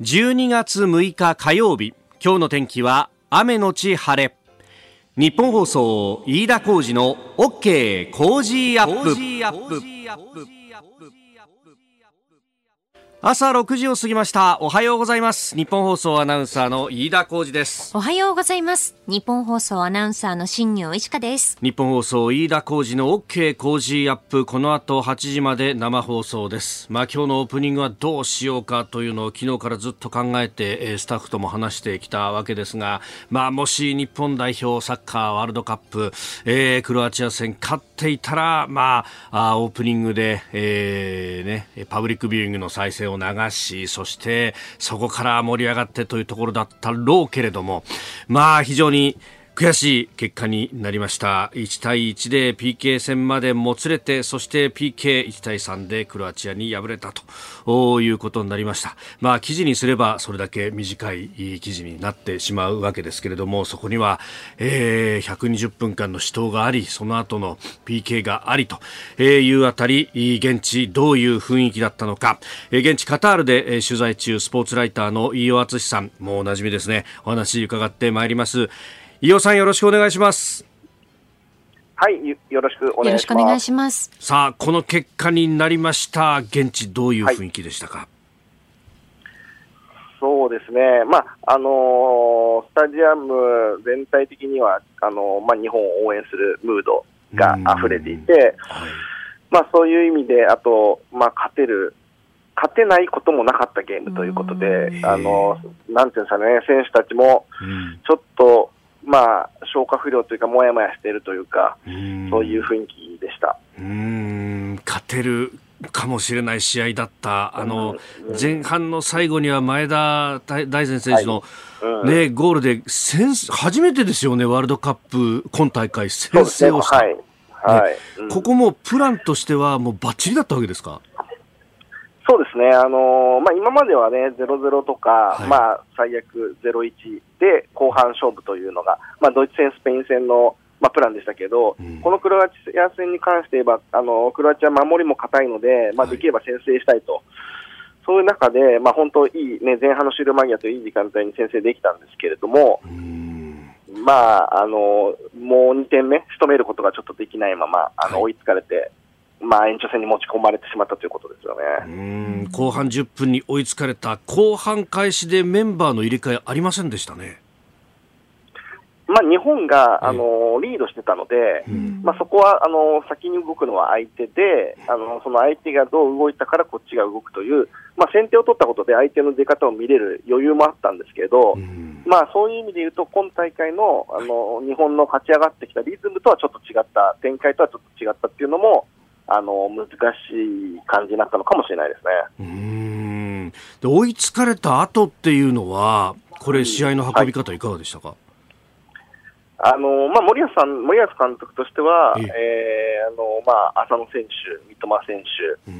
12月6日火曜日、今日の天気は雨のち晴れ。日本放送飯田浩司の OK 工事アップ。朝6時を過ぎました。おはようございます。日本放送アナウンサーの飯田浩司です。おはようございます。日本放送アナウンサーの新業一華です。日本放送飯田浩司の OK 工事アップ、この後8時まで生放送です。今日のオープニングはどうしようかというのを昨日からずっと考えてスタッフとも話してきたわけですが、もし日本代表サッカーワールドカップ、クロアチア戦勝っていたら、オープニングで、パブリックビューイングの再生を流し、そしてそこから盛り上がってというところだったろうけれども、非常に悔しい結果になりました。1対1で PK 戦までもつれて、そして PK1 対3でクロアチアに敗れたということになりました。記事にすればそれだけ短い記事になってしまうわけですけれども、そこには、120分間の死闘があり、その後の PK がありというあたり、現地どういう雰囲気だったのか、現地カタールで取材中スポーツライターの飯尾篤さん、もうおなじみですね、お話伺ってまいります。飯尾さん、よろしくお願いします。はい、よろしくお願いします。よろしくお願いします。さあ、この結果になりました。現地どういう雰囲気でしたか？そうですね、スタジアム全体的には日本を応援するムードが溢れていて、そういう意味で、あと、勝てないこともなかったゲームということで、なんていうんですかね、選手たちもちょっと消化不良というか、もやもやしているというか、そういう雰囲気でした。勝てるかもしれない試合だった。前半の最後には前田大然選手の、ゴールで初めてですよね、ワールドカップ今大会先制をした。ここもプランとしてはもうバッチリだったわけですか？そうですね、今までは、0-0 とか、最悪 0-1 で後半勝負というのが、ドイツ戦、スペイン戦の、プランでしたけど、このクロアチア戦に関して言えば、クロアチア守りも堅いので、できれば先制したいと、そういう中で、本当いい、前半の終了間際といういい時間帯に先制できたんですけれども、もう2点目、仕留めることがちょっとできないまま、追いつかれて、延長戦に持ち込まれてしまったということですよね。後半10分に追いつかれた。後半開始でメンバーの入れ替えありませんでしたね。日本が、リードしてたので、そこは先に動くのは相手で、その相手がどう動いたからこっちが動くという、先手を取ったことで相手の出方を見れる余裕もあったんですけど、そういう意味で言うと今大会の、日本の勝ち上がってきたリズムとはちょっと違った、展開とはちょっと違ったっていうのも、難しい感じになったのかもしれないですね。で、追いつかれた後っていうのは、これ試合の運び方いかがでしたか？森保監督としては、浅野選手、三笘選手、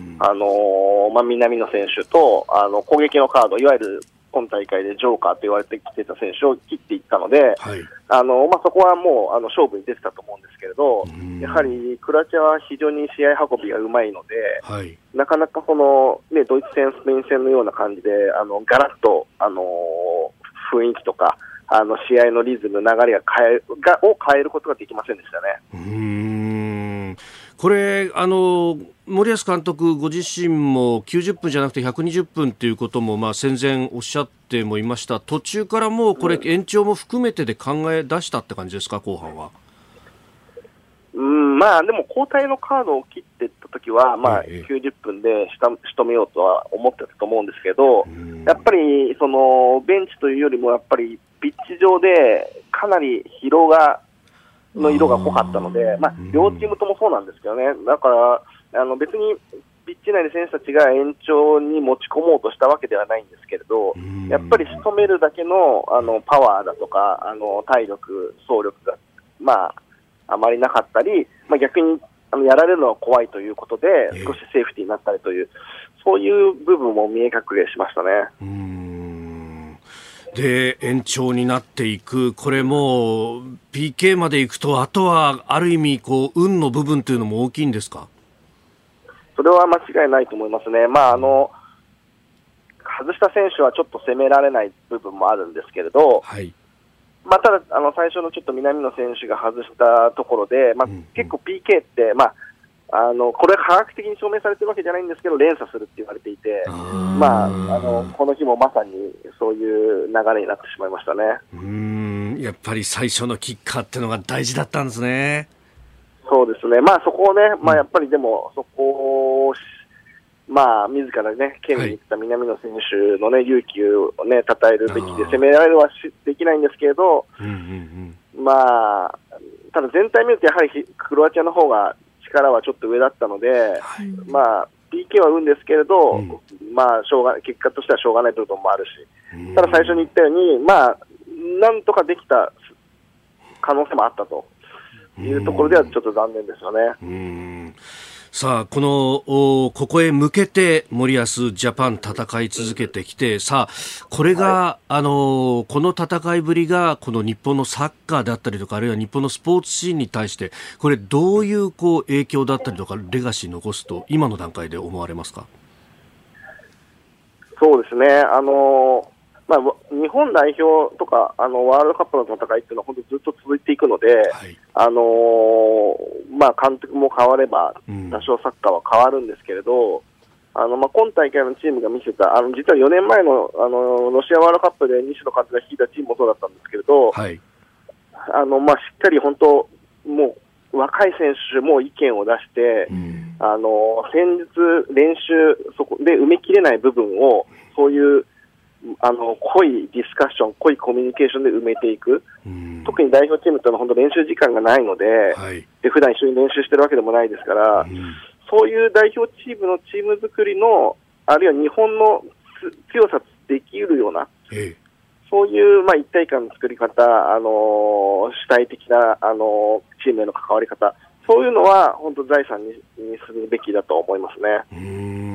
南野選手と攻撃のカード、いわゆる今大会でジョーカーと言われてきていた選手を切っていったので、そこはもう勝負に出てたと思うんですけれど、やはりクロアチアは非常に試合運びがうまいので、なかなかドイツ戦、スペイン戦のような感じでガラッと雰囲気とか試合のリズム、流れを変えることができませんでしたね。これ森保監督ご自身も90分じゃなくて120分ということも戦前おっしゃってもいました。途中からもうこれ延長も含めてで考え出したって感じですか、後半は？でも交代のカードを切っていったときは、90分で仕留めようとは思ってたと思うんですけど、やっぱりベンチというよりもやっぱりピッチ上でかなり疲労の色が濃かったので、両チームともそうなんですけどね。だから別にピッチ内で選手たちが延長に持ち込もうとしたわけではないんですけれど、やっぱり仕留めるだけのパワーだとか体力、走力があまりなかったり、逆にやられるのは怖いということで少しセーフティーになったりという、そういう部分も見え隠れしましたね。で、延長になっていく、これも PK までいくと、あとはある意味運の部分というのも大きいんですか？それは間違いないと思いますね。外した選手はちょっと攻められない部分もあるんですけれど、はい、ただ最初のちょっと南野選手が外したところで、結構 PK って、これは科学的に証明されているわけじゃないんですけど、連鎖するって言われていて、この日もまさにそういう流れになってしまいましたね。やっぱり最初のキッカーっていうのが大事だったんですね。そうですね、そこをね、やっぱりでもそこを自らね、県に行った南野選手のね、勇気をね、称えるべきで、攻められるはできないんですけれど、ただ全体見るとやはりクロアチアの方が力はちょっと上だったので、PK は運ですけれど、しょうが、結果としてはしょうがない部分もあるし、ただ最初に言ったように、なんとかできた可能性もあったというところではちょっと残念ですよね。さあ、ここへ向けて森保ジャパン戦い続けてきて、さあこれが、この戦いぶりがこの日本のサッカーだったりとか、あるいは日本のスポーツシーンに対してこれどういう影響だったりとかレガシー残すと今の段階で思われますか？そうですね、日本代表とかワールドカップの戦いっていうのは本当にずっと続いていくので、監督も変われば多少サッカーは変わるんですけれど、今大会のチームが見せた実は4年前の、ロシアワールドカップで西野監督が率いたチームもそうだったんですけれど、しっかり本当もう若い選手も意見を出して、戦術、練習そこで埋めきれない部分をそういう濃いディスカッション、濃いコミュニケーションで埋めていく、特に代表チームというのは本当練習時間がないので、普段一緒に練習してるわけでもないですから、そういう代表チームのチーム作りの、あるいは日本の強さできるような、そういう、一体感の作り方、主体的な、チームへの関わり方、そういうのは本当財産にするべきだと思いますね。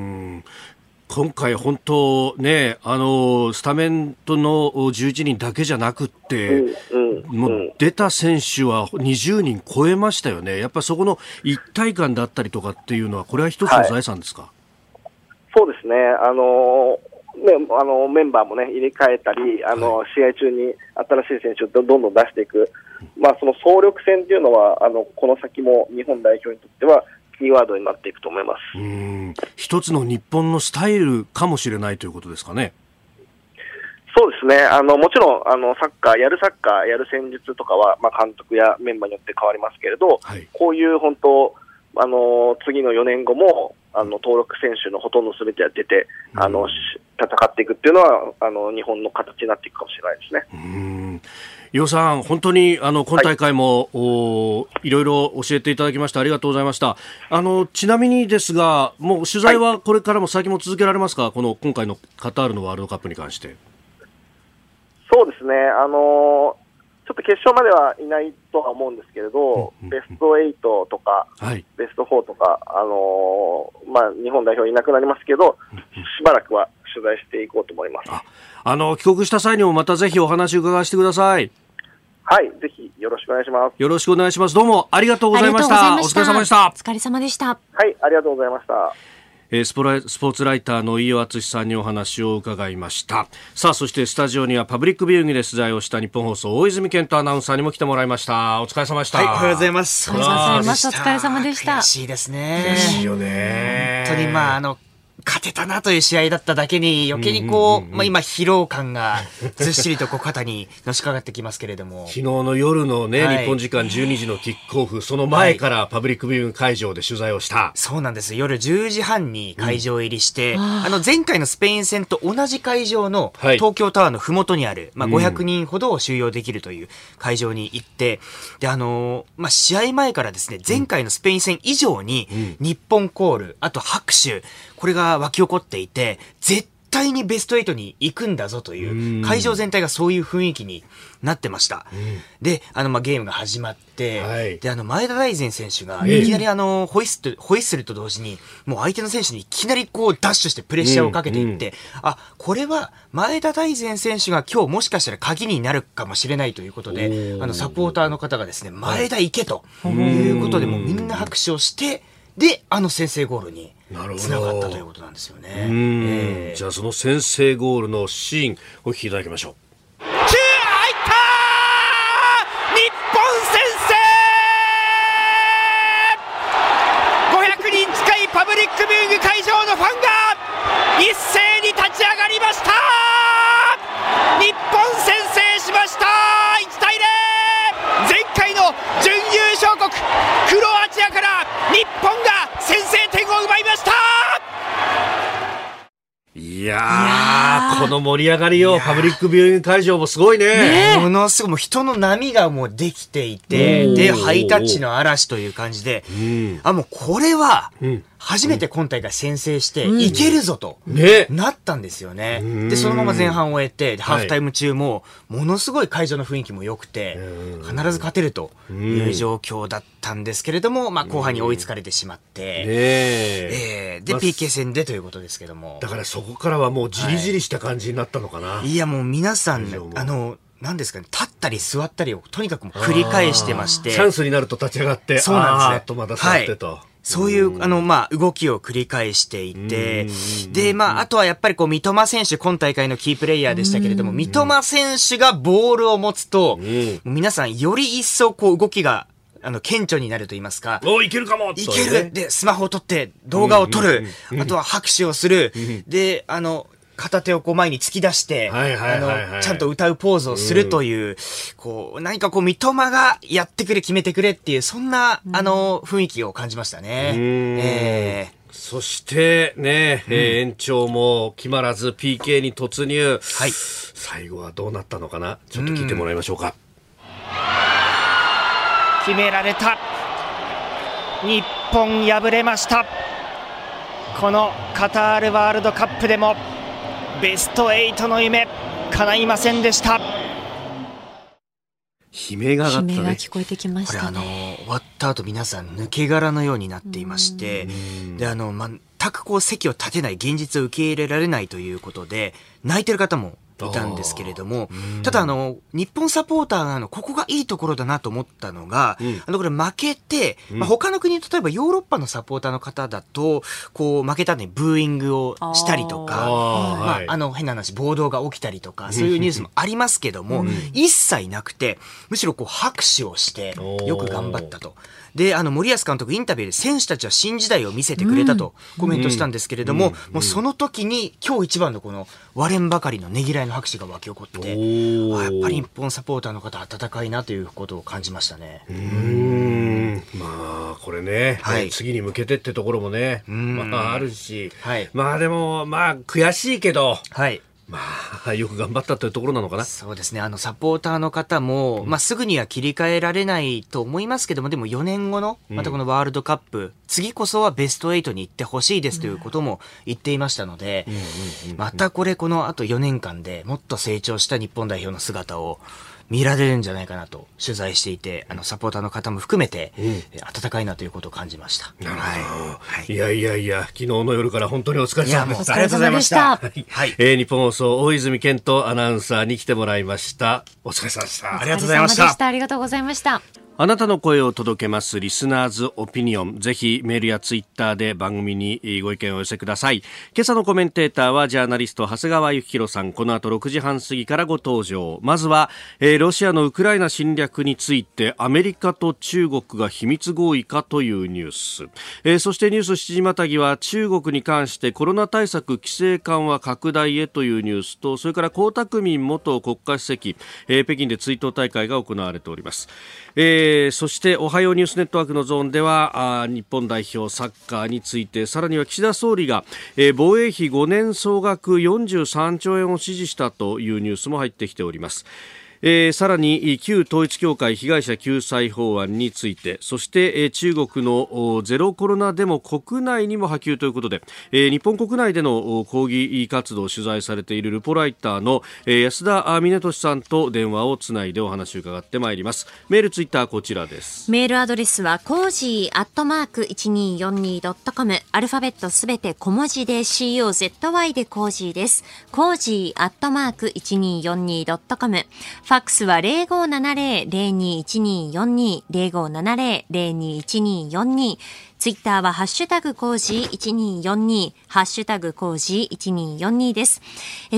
今回本当ね、スタメンとの11人だけじゃなくって、もう出た選手は20人超えましたよね。やっぱりそこの一体感だったりとかっていうのは、これは一つの財産ですか？そうですね、メンバーもね、入れ替えたり、試合中に新しい選手をどんどん出していく、その総力戦というのはこの先も日本代表にとってはキーワードになっていくと思います。一つの日本のスタイルかもしれないということですかね。そうですね、もちろんサッカーやる戦術とかは、監督やメンバーによって変わりますけれど、こういう本当次の4年後も登録選手のほとんど全ては出て戦っていくっていうのは日本の形になっていくかもしれないですね。伊尾さん、本当に今大会も、いろいろ教えていただきましてありがとうございました。ちなみにですが、もう取材はこれからも先も続けられますか？今回のカタールのワールドカップに関して。そうですね、ちょっと決勝まではいないとは思うんですけれど、ベスト8とか、ベスト4とか、日本代表いなくなりますけど、しばらくは取材していこうと思います。帰国した際にもまたぜひお話を伺わせてください。はい、ぜひよろしくお願いします。よろしくお願いします。どうもありがとうございました。お疲れ様でした。お疲れ様でした。はい、ありがとうございました。スポーツライターの飯尾篤史さんにお話を伺いました。さあ、そしてスタジオにはパブリックビューイングで取材をした日本放送大泉健太アナウンサーにも来てもらいました。お疲れ様でした。はい、おはようございます。お疲れ様でした。悔しいですね。悔しいよね。本当に勝てたなという試合だっただけに余計に今疲労感がずっしりと肩にのしかかってきますけれども昨日の夜のね、日本時間12時のキックオフ、その前からパブリックビューイング会場で取材をした。そうなんです。夜10時半に会場入りして、前回のスペイン戦と同じ会場の東京タワーのふもとにある、500人ほどを収容できるという会場に行ってで試合前からですね、前回のスペイン戦以上に日本コール、あと拍手、これが湧き起こっていて、絶対にベスト8に行くんだぞという会場全体がそういう雰囲気になってました。で、ゲームが始まって、で、前田大然選手がいきなりホイッスルと同時に、もう相手の選手にいきなりダッシュしてプレッシャーをかけていって、これは前田大然選手が今日もしかしたら鍵になるかもしれないということで、サポーターの方がですね、前田行けということで、もうみんな拍手をして、で、先制ゴールにつながったということなんですよね。じゃあその先制ゴールのシーンをお聞きいただきましょう。この盛り上がりよ、パブリックビューイング会場もすごい ね。ものすごいもう人の波がもうできていて、でハイタッチの嵐という感じで、もうこれは初めて今大会先制していけるぞとなったんですよね。でそのまま前半を終えて、ハーフタイム中もものすごい会場の雰囲気も良くて、必ず勝てるという状況だったんですけれども、後半に追いつかれてしまって、で PK 戦でということですけども、だからそこからはもうじりじりした感じになったのかな。いやもう皆さん、何ですかね、立ったり座ったりをとにかくもう繰り返してまして、チャンスになると立ち上がって、そうなんですね、とまた座ってと、そういう動きを繰り返していて、であとはやっぱり三笘選手、今大会のキープレイヤーでしたけれども、三笘選手がボールを持つと、皆さんより一層動きが顕著になると言いますか、おいけるかも、いけるでスマホを撮って動画を撮る、あとは拍手をする、で片手を前に突き出して、ちゃんと歌うポーズをするという、何か三笘がやってくれ、決めてくれっていう、そんな、雰囲気を感じましたね。そしてね、延長も決まらず PK に突入。最後はどうなったのかな、ちょっと聞いてもらいましょうか。決められた。日本敗れました。このカタールワールドカップでも、ベスト8の夢叶いませんでした。悲鳴が聞こえてきましたね。終わった後皆さん抜け殻のようになっていまして、で全く席を立てない、現実を受け入れられないということで泣いてる方もいたんですけれども、ただ日本サポーターのここがいいところだなと思ったのが、これ負けて、他の国、例えばヨーロッパのサポーターの方だと負けたのにブーイングをしたりとか、変な話、暴動が起きたりとか、そういうニュースもありますけども、一切なくて、むしろ拍手をしてよく頑張ったと。で森保監督インタビューで、選手たちは新時代を見せてくれたとコメントしたんですけれども、もうその時に今日一番のこの割れんばかりのねぎらいの拍手が湧き起こって、やっぱり日本サポーターの方温かいなということを感じましたね。これね、次に向けてってところもね、あるし、でも悔しいけど、よく頑張ったというところなのかな。そうですね、サポーターの方も、すぐには切り替えられないと思いますけども、でも4年後のまたこのワールドカップ、次こそはベスト8に行ってほしいですということも言っていましたので、またこのあと4年間でもっと成長した日本代表の姿を見られるんじゃないかなと、取材していてサポーターの方も含めて、温かいなということを感じました。いやいやいや、昨日の夜から本当にお疲れ様でした。ありがとうございました。日本放送大泉健人アナウンサーに来てもらいました。お疲れ様でした。ありがとうございました。ありがとうございました。あなたの声を届けますリスナーズオピニオン、ぜひメールやツイッターで番組にご意見をお寄せください。今朝のコメンテーターはジャーナリスト長谷川幸宏さん、この後6時半過ぎからご登場。まずは、ロシアのウクライナ侵略についてアメリカと中国が秘密合意かというニュース、そしてニュース7時またぎは中国に関してコロナ対策規制緩和拡大へというニュースと、それから江沢民元国家主席、北京で追悼大会が行われております。そしておはようニュースネットワークのゾーンでは、日本代表サッカーについて、さらには岸田総理が、防衛費5年総額43兆円を支持したというニュースも入ってきております。さらに旧統一教会被害者救済法案について、そして中国のゼロコロナでも国内にも波及ということで、日本国内での抗議活動を取材されているルポライターの安田峰俊さんと電話をつないでお話を伺ってまいります。メールツイッターこちらです。メールアドレスはcozy@1242.com、 アルファベットすべて小文字で COZY でコージーです。cozy@1242.com、ファックスは 0570-021242、0570-021242、ツイッターはハッシュタグ工事1242、ハッシュタグ工事1242です。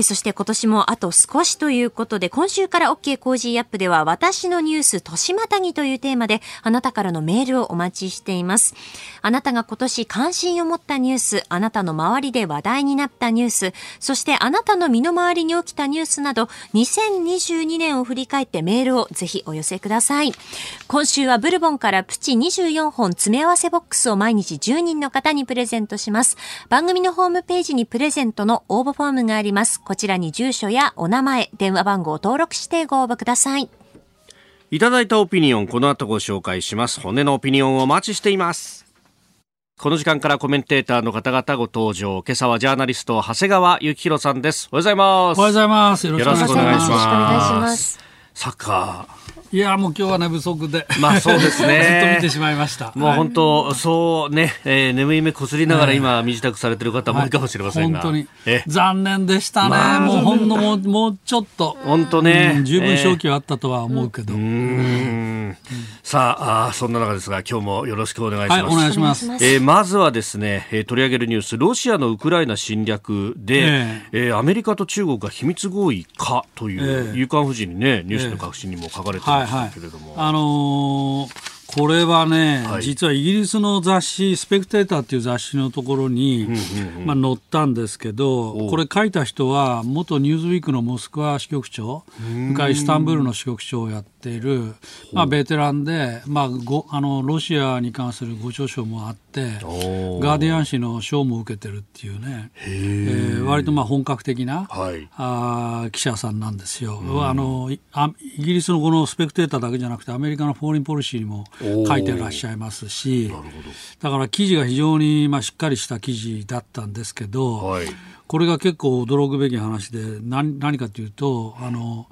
そして今年もあと少しということで、今週から OK 工事アップでは私のニュース年またぎというテーマであなたからのメールをお待ちしています。あなたが今年関心を持ったニュース、あなたの周りで話題になったニュース、そしてあなたの身の回りに起きたニュースなど2022年を振り返ってメールをぜひお寄せください。今週はブルボンからプチ24本詰め合わせボックスを毎日10人の方にプレゼントします。番組のホームページにプレゼントの応募フォームがあります。こちらに住所やお名前、電話番号を登録してご応募ください。いただいたオピニオン、この後ご紹介します。骨のオピニオンをお待ちしています。この時間からコメンテーターの方々ご登場。今朝はジャーナリスト長谷川幸宏さんです。おはようございます。おはようございます。よろしくお願いします。サッカー、いやもう今日は寝不足で、まあそうですねずっと見てしまいました。もう本当、はい、そうね、眠い目こすりながら今身支度されてる方も多いかもしれませんが、はい、本当に残念でしたね、まあ、もうほんのもうちょっと本当ね、十分勝機はあったとは思うけど、さあ、そんな中ですが今日もよろしくお願いします。はい、お願いします。まずはですね、取り上げるニュース、ロシアのウクライナ侵略で、アメリカと中国が秘密合意かという、夕刊富士にねニュースの核心にも書かれていましたけれども、これはね、はい、実はイギリスの雑誌スペクテーターという雑誌のところに、載ったんですけど、これ書いた人は元ニューズウィークのモスクワ支局長、イスタンブールの支局長をやっている、ベテランで、ロシアに関するご著書もあって、ガーディアン紙の賞も受けてるっていうね、割と本格的な、記者さんなんですよ。イギリスのこのスペクテーターだけじゃなくてアメリカのフォーリンポリシーにも書いてらっしゃいますし、だから記事が非常に、しっかりした記事だったんですけど、これが結構驚くべき話で、何かというと、3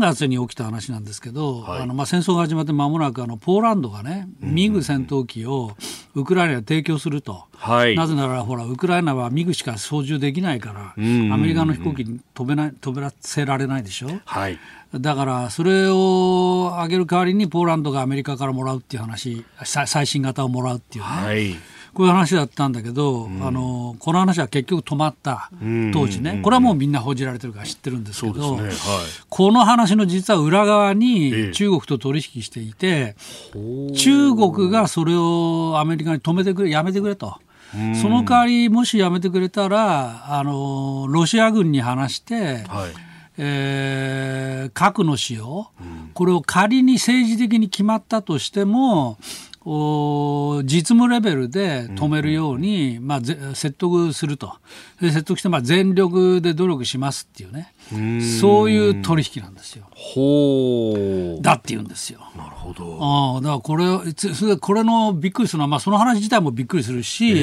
月に起きた話なんですけど、戦争が始まって間もなくポーランドがね、ミグ戦闘機をウクライナに提供すると、なぜならほらウクライナはミグしか操縦できないから、アメリカの飛行機に飛ばせられないでしょ、だからそれをあげる代わりにポーランドがアメリカからもらうっていう話、最新型をもらうっていうね、こういう話だったんだけど、この話は結局止まった当時ね、これはもうみんな報じられてるから知ってるんですけど、この話の実は裏側に中国と取引していて、中国がそれをアメリカに止めてくれ、やめてくれと、その代わりもしやめてくれたらロシア軍に話して、核の使用、これを仮に政治的に決まったとしても実務レベルで止めるように、説得すると、で説得して、全力で努力しますっていうね、そういう取引なんですよ。だって言うんですよ。なるほど。だからこれのびっくりするのは、その話自体もびっくりするし、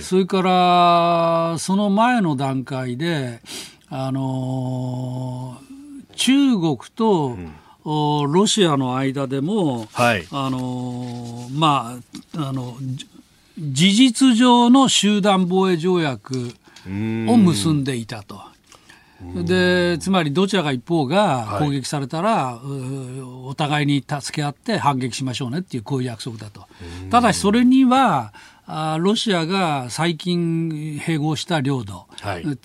それからその前の段階で中国と、ロシアの間でも、事実上の集団防衛条約を結んでいたと。でつまりどちらか一方が攻撃されたら、お互いに助け合って反撃しましょうねっていう、こういう約束だと。ただしそれにはロシアが最近併合した領土、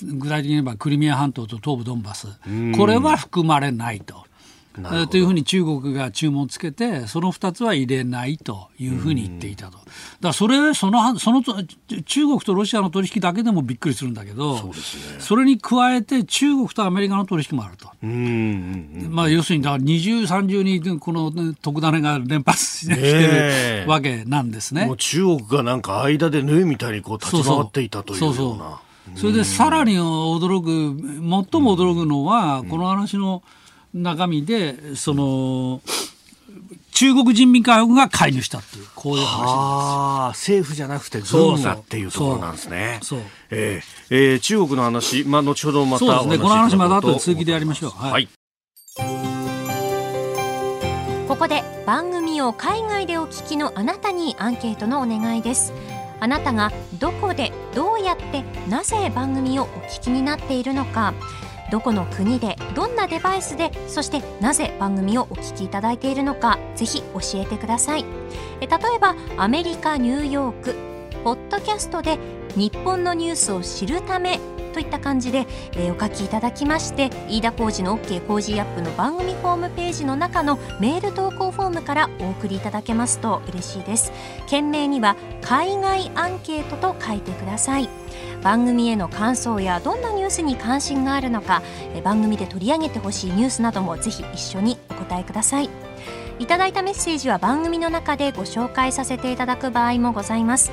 具体的に言えばクリミア半島と東部ドンバス、これは含まれないと。というふうに中国が注文つけて、その2つは入れないというふうに言っていたと。だその中国とロシアの取引だけでもびっくりするんだけど、 それに加えて中国とアメリカの取引もあると。要するにだから二重三重にこの特ダネが連発してるわけなんですね。もう中国がなんか間で縫いみたいにこう立ち回っていたというような。それでさらに最も驚くのは、この話の中身で中国人民解放軍が介入したっていう、こういう話なんですよ。政府じゃなくて軍がっていうところなんですね。中国の話、後ほどまたお話しいただこうと思います。そうですね、この話また後で続きでやりましょう。ここで番組を海外でお聞きのあなたにアンケートのお願いです。あなたがどこでどうやってなぜ番組をお聞きになっているのか、どこの国でどんなデバイスで、そしてなぜ番組をお聞きいただいているのか、ぜひ教えてください。例えばアメリカ・ニューヨーク、ポッドキャストで日本のニュースを知るためといった感じで、お書きいただきまして、飯田浩司の OK 工事アップの番組ホームページの中のメール投稿フォームからお送りいただけますと嬉しいです。件名には海外アンケートと書いてください。番組への感想やどんなニュースに関心があるのか、番組で取り上げてほしいニュースなどもぜひ一緒にお答えください。いただいたメッセージは番組の中でご紹介させていただく場合もございます。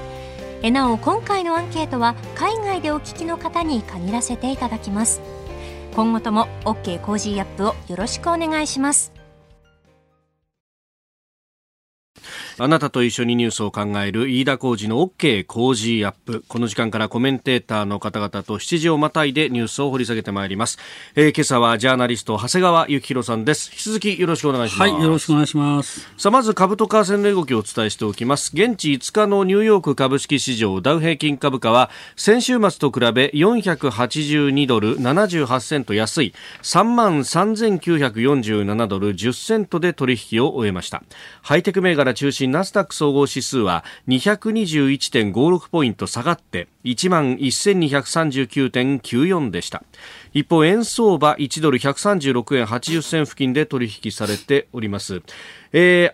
なお今回のアンケートは海外でお聞きの方に限らせていただきます。今後とも OK 工事アップをよろしくお願いします。あなたと一緒にニュースを考える飯田浩司の OK 工事アップ、この時間からコメンテーターの方々と7時をまたいでニュースを掘り下げてまいります。今朝はジャーナリスト長谷川幸宏さんです。引き続きよろしくお願いします。はい、よろしくお願いします。さあ、まず株と為替の動きをお伝えしておきます。現地5日のニューヨーク株式市場ダウ平均株価は先週末と比べ482ドル78セント安い 33,947 ドル10セントで取引を終えました。ハイテク銘柄中心ナスダック総合指数は 221.56 ポイント下がって 11,239.94 でした。一方、円相場1ドル136円80銭付近で取引されております。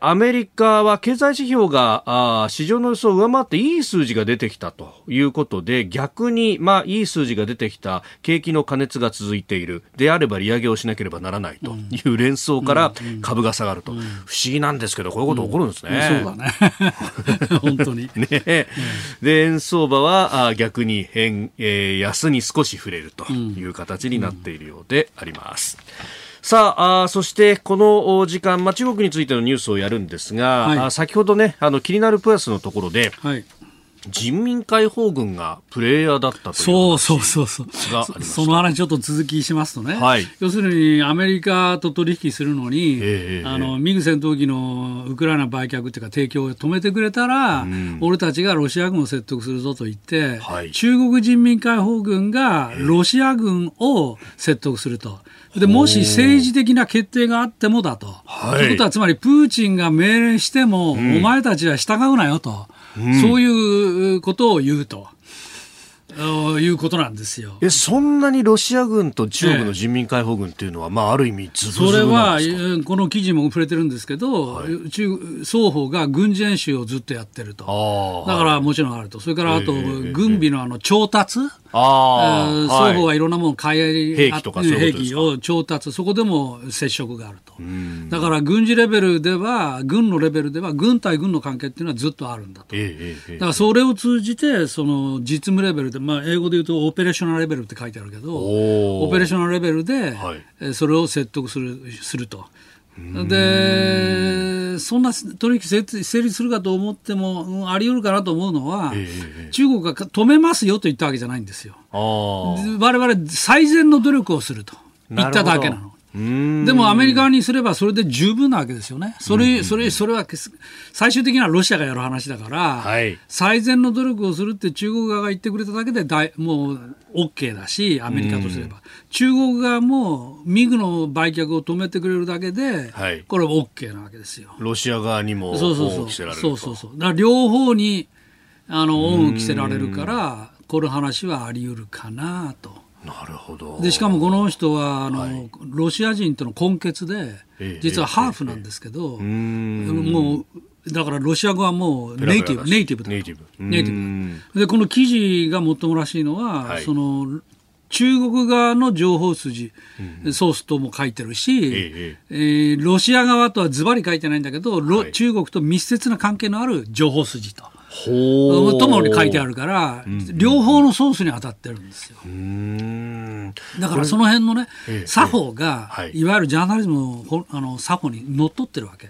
アメリカは経済指標が市場の予想を上回っていい数字が出てきたということで、逆にいい数字が出てきた、景気の過熱が続いている、であれば利上げをしなければならないという連想から株が下がると、不思議なんですけどこういうこと起こるんですね。そうだね本当にねえ、で円相場は逆に安に少し触れるという形になっているようであります。さあ、そしてこの時間、中国についてのニュースをやるんですが、先ほどね、気になるプラスのところで、人民解放軍がプレイヤーだったという話がありました。その話ちょっと続きしますとね、要するにアメリカと取引するのに、ミグ戦闘機のウクライナ売却というか提供を止めてくれたら、俺たちがロシア軍を説得するぞと言って、中国人民解放軍がロシア軍を説得すると。でもし政治的な決定があってもだと、ということはつまりプーチンが命令しても、お前たちは従うなよと、そういうことを言うということなんですよ。そんなにロシア軍と中国の人民解放軍というのは、ある意味ずぶずぶなんですか。それはこの記事も触れてるんですけど、双方が軍事演習をずっとやってると。だからもちろんあると。それからあと軍備の調達、双方がいろんなものを買い、兵器とかそういうことですか。兵器を調達、そこでも接触があると。だから軍のレベルでは軍対軍の関係っていうのはずっとあるんだと。だからそれを通じてその実務レベルで、英語で言うとオペレーショナルレベルって書いてあるけど、オペレーショナルレベルで、それを説得すると。でそんな取引成立するかと思ってもあり得るかなと思うのは、中国が止めますよと言ったわけじゃないんですよ。我々最善の努力をすると言っただけなの。でもアメリカにすればそれで十分なわけですよね。それは最終的にはロシアがやる話だから、最善の努力をするって中国側が言ってくれただけでもう OK だし、アメリカとすれば中国側もミグの売却を止めてくれるだけで、これは OK なわけですよ。ロシア側にも恩を着せられると。だから両方に恩を着せられるから、この話はあり得るかなと。なるほど。でしかもこの人はロシア人との混血で、実はハーフなんですけど、もうだからロシア語はもうネイティブで、この記事がもっともらしいのは、その中国側の情報筋、ソースとも書いてるし、ロシア側とはズバリ書いてないんだけど、中国と密接な関係のある情報筋とも書いてあるから、両方のソースに当たってるんですよ。だからその辺のね、作法が、いわゆるジャーナリズムの、作法にのっとってるわけ。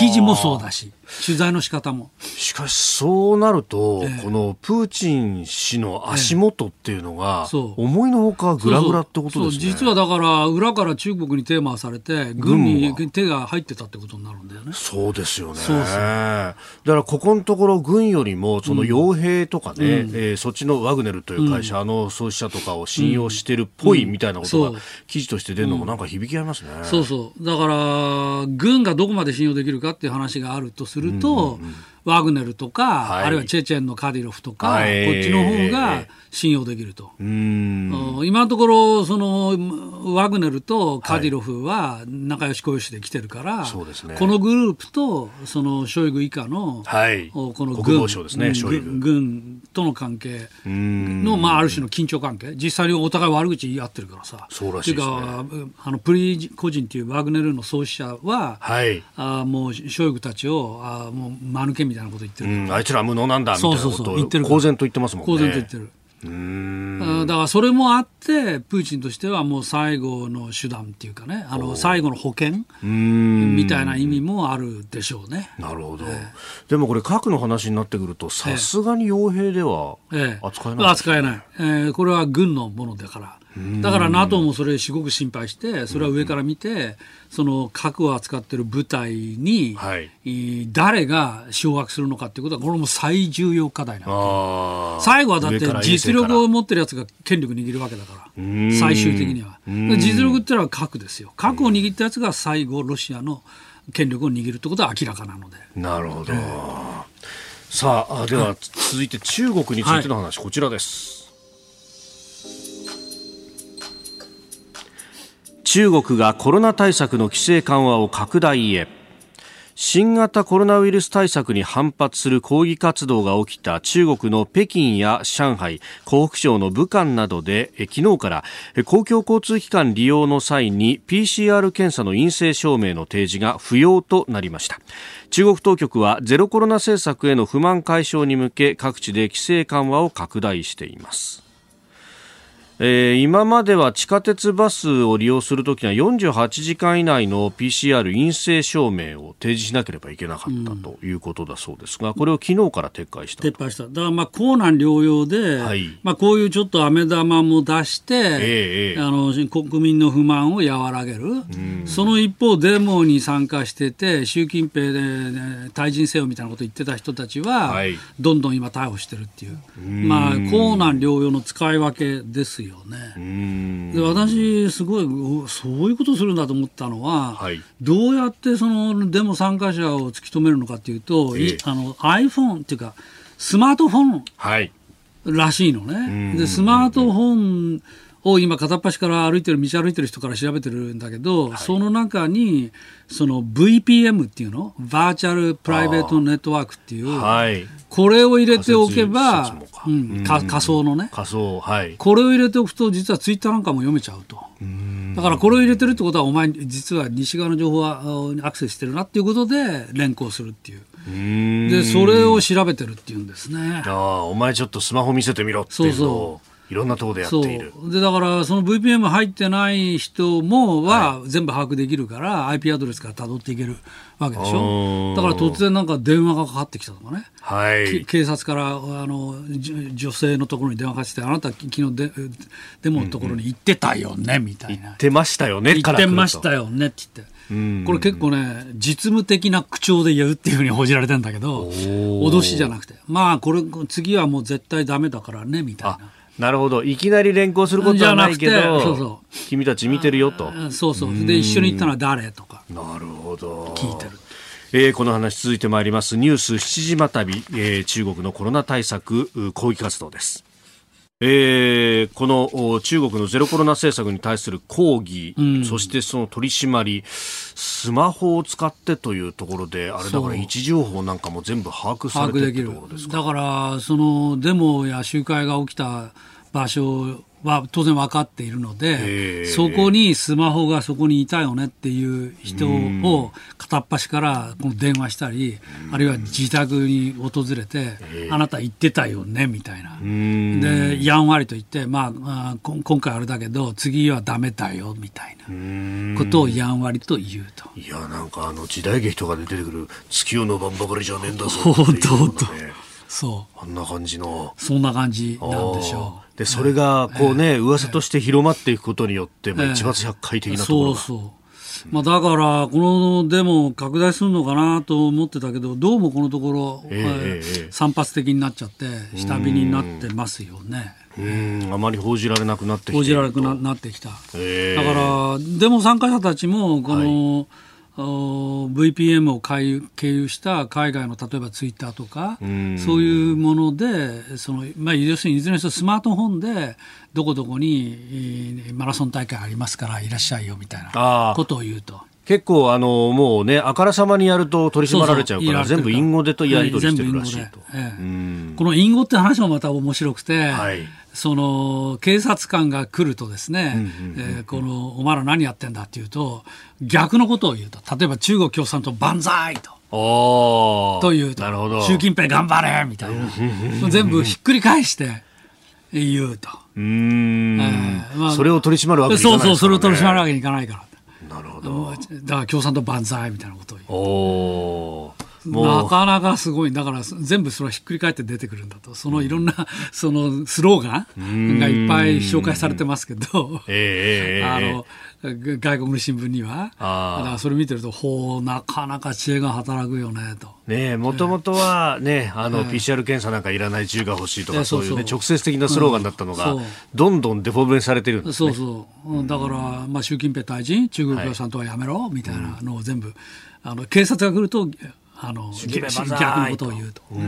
記事もそうだし、取材の仕方も。しかしそうなると、このプーチン氏の足元っていうのが、思いのほかグラグラってことですね。実はだから裏から中国に手を回されて、軍に手が入ってたってことになるんだよね。そうですよね。だからここのところ軍何よりもその傭兵とかね、そっちのワグネルという会社の創始者とかを信用してるっぽいみたいなことが記事として出るのもなんか響き合いますね。そうそうだから軍がどこまで信用できるかっていう話があるとすると、ワグネルとか、あるいはチェチェンのカディロフとか、こっちの方が信用できると。今のところそのワグネルとカディロフは仲良し小良しで来てるから、そうですね、このグループとそのショイグ以下の、この国防省ですね、軍との関係の、ある種の緊張関係、実際にお互い悪口言い合ってるからさ。そうらしいですね。というかプリゴジンというワグネルの創始者は、もうショイグたちをもう間抜けみたいなこと言ってる、あいつら無能なんだみたいなことを公然と言ってますもんね。公然と言ってる。だからそれもあってプーチンとしてはもう最後の手段っていうかね、最後の保険みたいな意味もあるでしょうね。なるほど。でもこれ核の話になってくるとさすがに傭兵では扱えない、扱えない、これは軍のものだから。だから NATO もそれすごく心配して、それは上から見てその核を扱っている部隊に誰が掌握するのかということはこれも最重要課題なの。最後はだって実力を持っているやつが権力を握るわけだから、最終的には実力というのは核ですよ。核を握ったやつが最後ロシアの権力を握るということは明らかなので。なるほど。さあでは続いて中国についての話、こちらです。中国がコロナ対策の規制緩和を拡大へ。新型コロナウイルス対策に反発する抗議活動が起きた中国の北京や上海、湖北省の武漢などで昨日から公共交通機関利用の際に PCR 検査の陰性証明の提示が不要となりました。中国当局はゼロコロナ政策への不満解消に向け各地で規制緩和を拡大しています。今までは地下鉄バスを利用するときには48時間以内の PCR 陰性証明を提示しなければいけなかったということだそうですが、これを昨日から撤回した。撤廃した。だから硬軟両用で、こういうちょっと飴玉も出して、国民の不満を和らげる、その一方デモに参加してて習近平で、退陣せよみたいなことを言ってた人たちは、どんどん今逮捕してるっていう、硬軟両用の使い分けですよ。で私すごいそういうことするんだと思ったのは、どうやってそのデモ参加者を突き止めるのかというと、iPhone というかスマートフォンらしいのね。でスマートフォンを今片っ端から道歩いてる人から調べてるんだけど、その中にその VPN っていうのバーチャルプライベートネットワークっていう、これを入れておけば、仮想のね、これを入れておくと実はツイッターなんかも読めちゃうと。だからこれを入れてるってことはお前実は西側の情報にアクセスしてるなっていうことで連行するっていう。でそれを調べてるっていうんですね。お前ちょっとスマホ見せてみろっていうのを。いろんなところでやっている。でだからその VPN 入ってない人もは全部把握できるから、IP アドレスから辿っていけるわけでしょ。だから突然なんか電話がかかってきたとかね、警察から女性のところに電話かかってきて、あなた昨日 デモのところに行ってたよねみたいな、行ってましたよね、行ってましたよねって言って、これ結構ね実務的な口調で言うっていうふうに報じられてるんだけど、脅しじゃなくてこれ次はもう絶対ダメだからねみたいな。なるほど。いきなり連行することはないけど、君たち見てるよと。で一緒に行ったのは誰とか。なるほど。聞いてる。この話続いてまいります。ニュース7時またび、中国のコロナ対策抗議活動です。この中国のゼロコロナ政策に対する抗議、そしてその取り締まり、スマホを使ってというところで、あれだから位置情報なんかも全部把握されてるってところですか。だからそのデモや集会が起きた場所は当然分かっているので、そこにスマホがそこにいたよねっていう人を片っ端からこの電話したり、あるいは自宅に訪れて、あなた行ってたよねみたいな、でやんわりと言って、今回あれだけど次はダメだよみたいなことをやんわりと言うと。いやなんか時代劇とかで出てくる月夜の晩ばかりじゃねえんだぞっていうようなね、そうあんな感じの、そんな感じなんでしょう。でそれがこうね、噂として広まっていくことによって、一発100回的なところが、そうそうだからこのデモ拡大するのかなと思ってたけど、どうもこのところ、散発的になっちゃって下火になってますよね。あまり報じられなくなってきて、報じられなくなってきた。だからデモ参加者たちもこの、VPN を経由した海外の例えばツイッターとかそういうものでその、要するにいずれにせよスマートフォンでどこどこにマラソン大会ありますからいらっしゃいよみたいなことを言うと、結構もうねあからさまにやると取り締まられちゃうから、全部隠語でとやり取りしてるらしいと、この隠語って話もまた面白くて、その警察官が来るとですね、このお前ら何やってんだっていうと逆のことを言うと、例えば中国共産党万歳というと、なるほど習近平頑張れみたいな全部ひっくり返して言うと、それを取り締まるわけにいかないですからね。そうそう、それを取り締まるわけにいかないから、なるほど、だから共産党万歳みたいなことを言うと、なかなかすごい。だから全部それはひっくり返って出てくるんだと、そのいろんなそのスローガンがいっぱい紹介されてますけど、外国の新聞にはだからそれ見てるとなかなか知恵が働くよねと。もともとは、PCR 検査なんかいらない、銃が欲しいとかそういう、直接的なスローガンだったのが、どんどんデフォルメされてるんですね。だから、習近平退陣、中国共産党はやめろみたいなのを全部、警察が来ると逆のことを言うと。で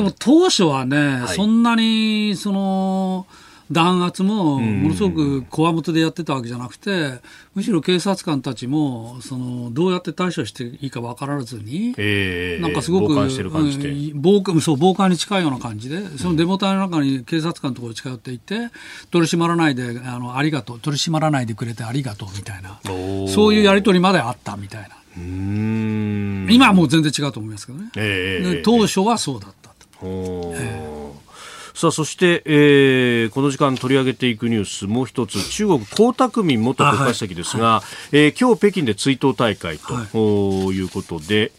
も当初はね、そんなにその弾圧もものすごくこわもてでやってたわけじゃなくて、むしろ警察官たちもそのどうやって対処していいか分からずに、なんかすごく傍観してる感じで、傍観に近いような感じで、そのデモ隊の中に警察官のところに近寄っていって、取り締まらないでありがとう、取り締まらないでくれてありがとうみたいな、そういうやり取りまであったみたいな。今はもう全然違うと思いますけどね、当初はそうだったと。さあそして、この時間取り上げていくニュースもう一つ、中国江沢民元国家主席ですが、今日北京で追悼大会と、いうことで、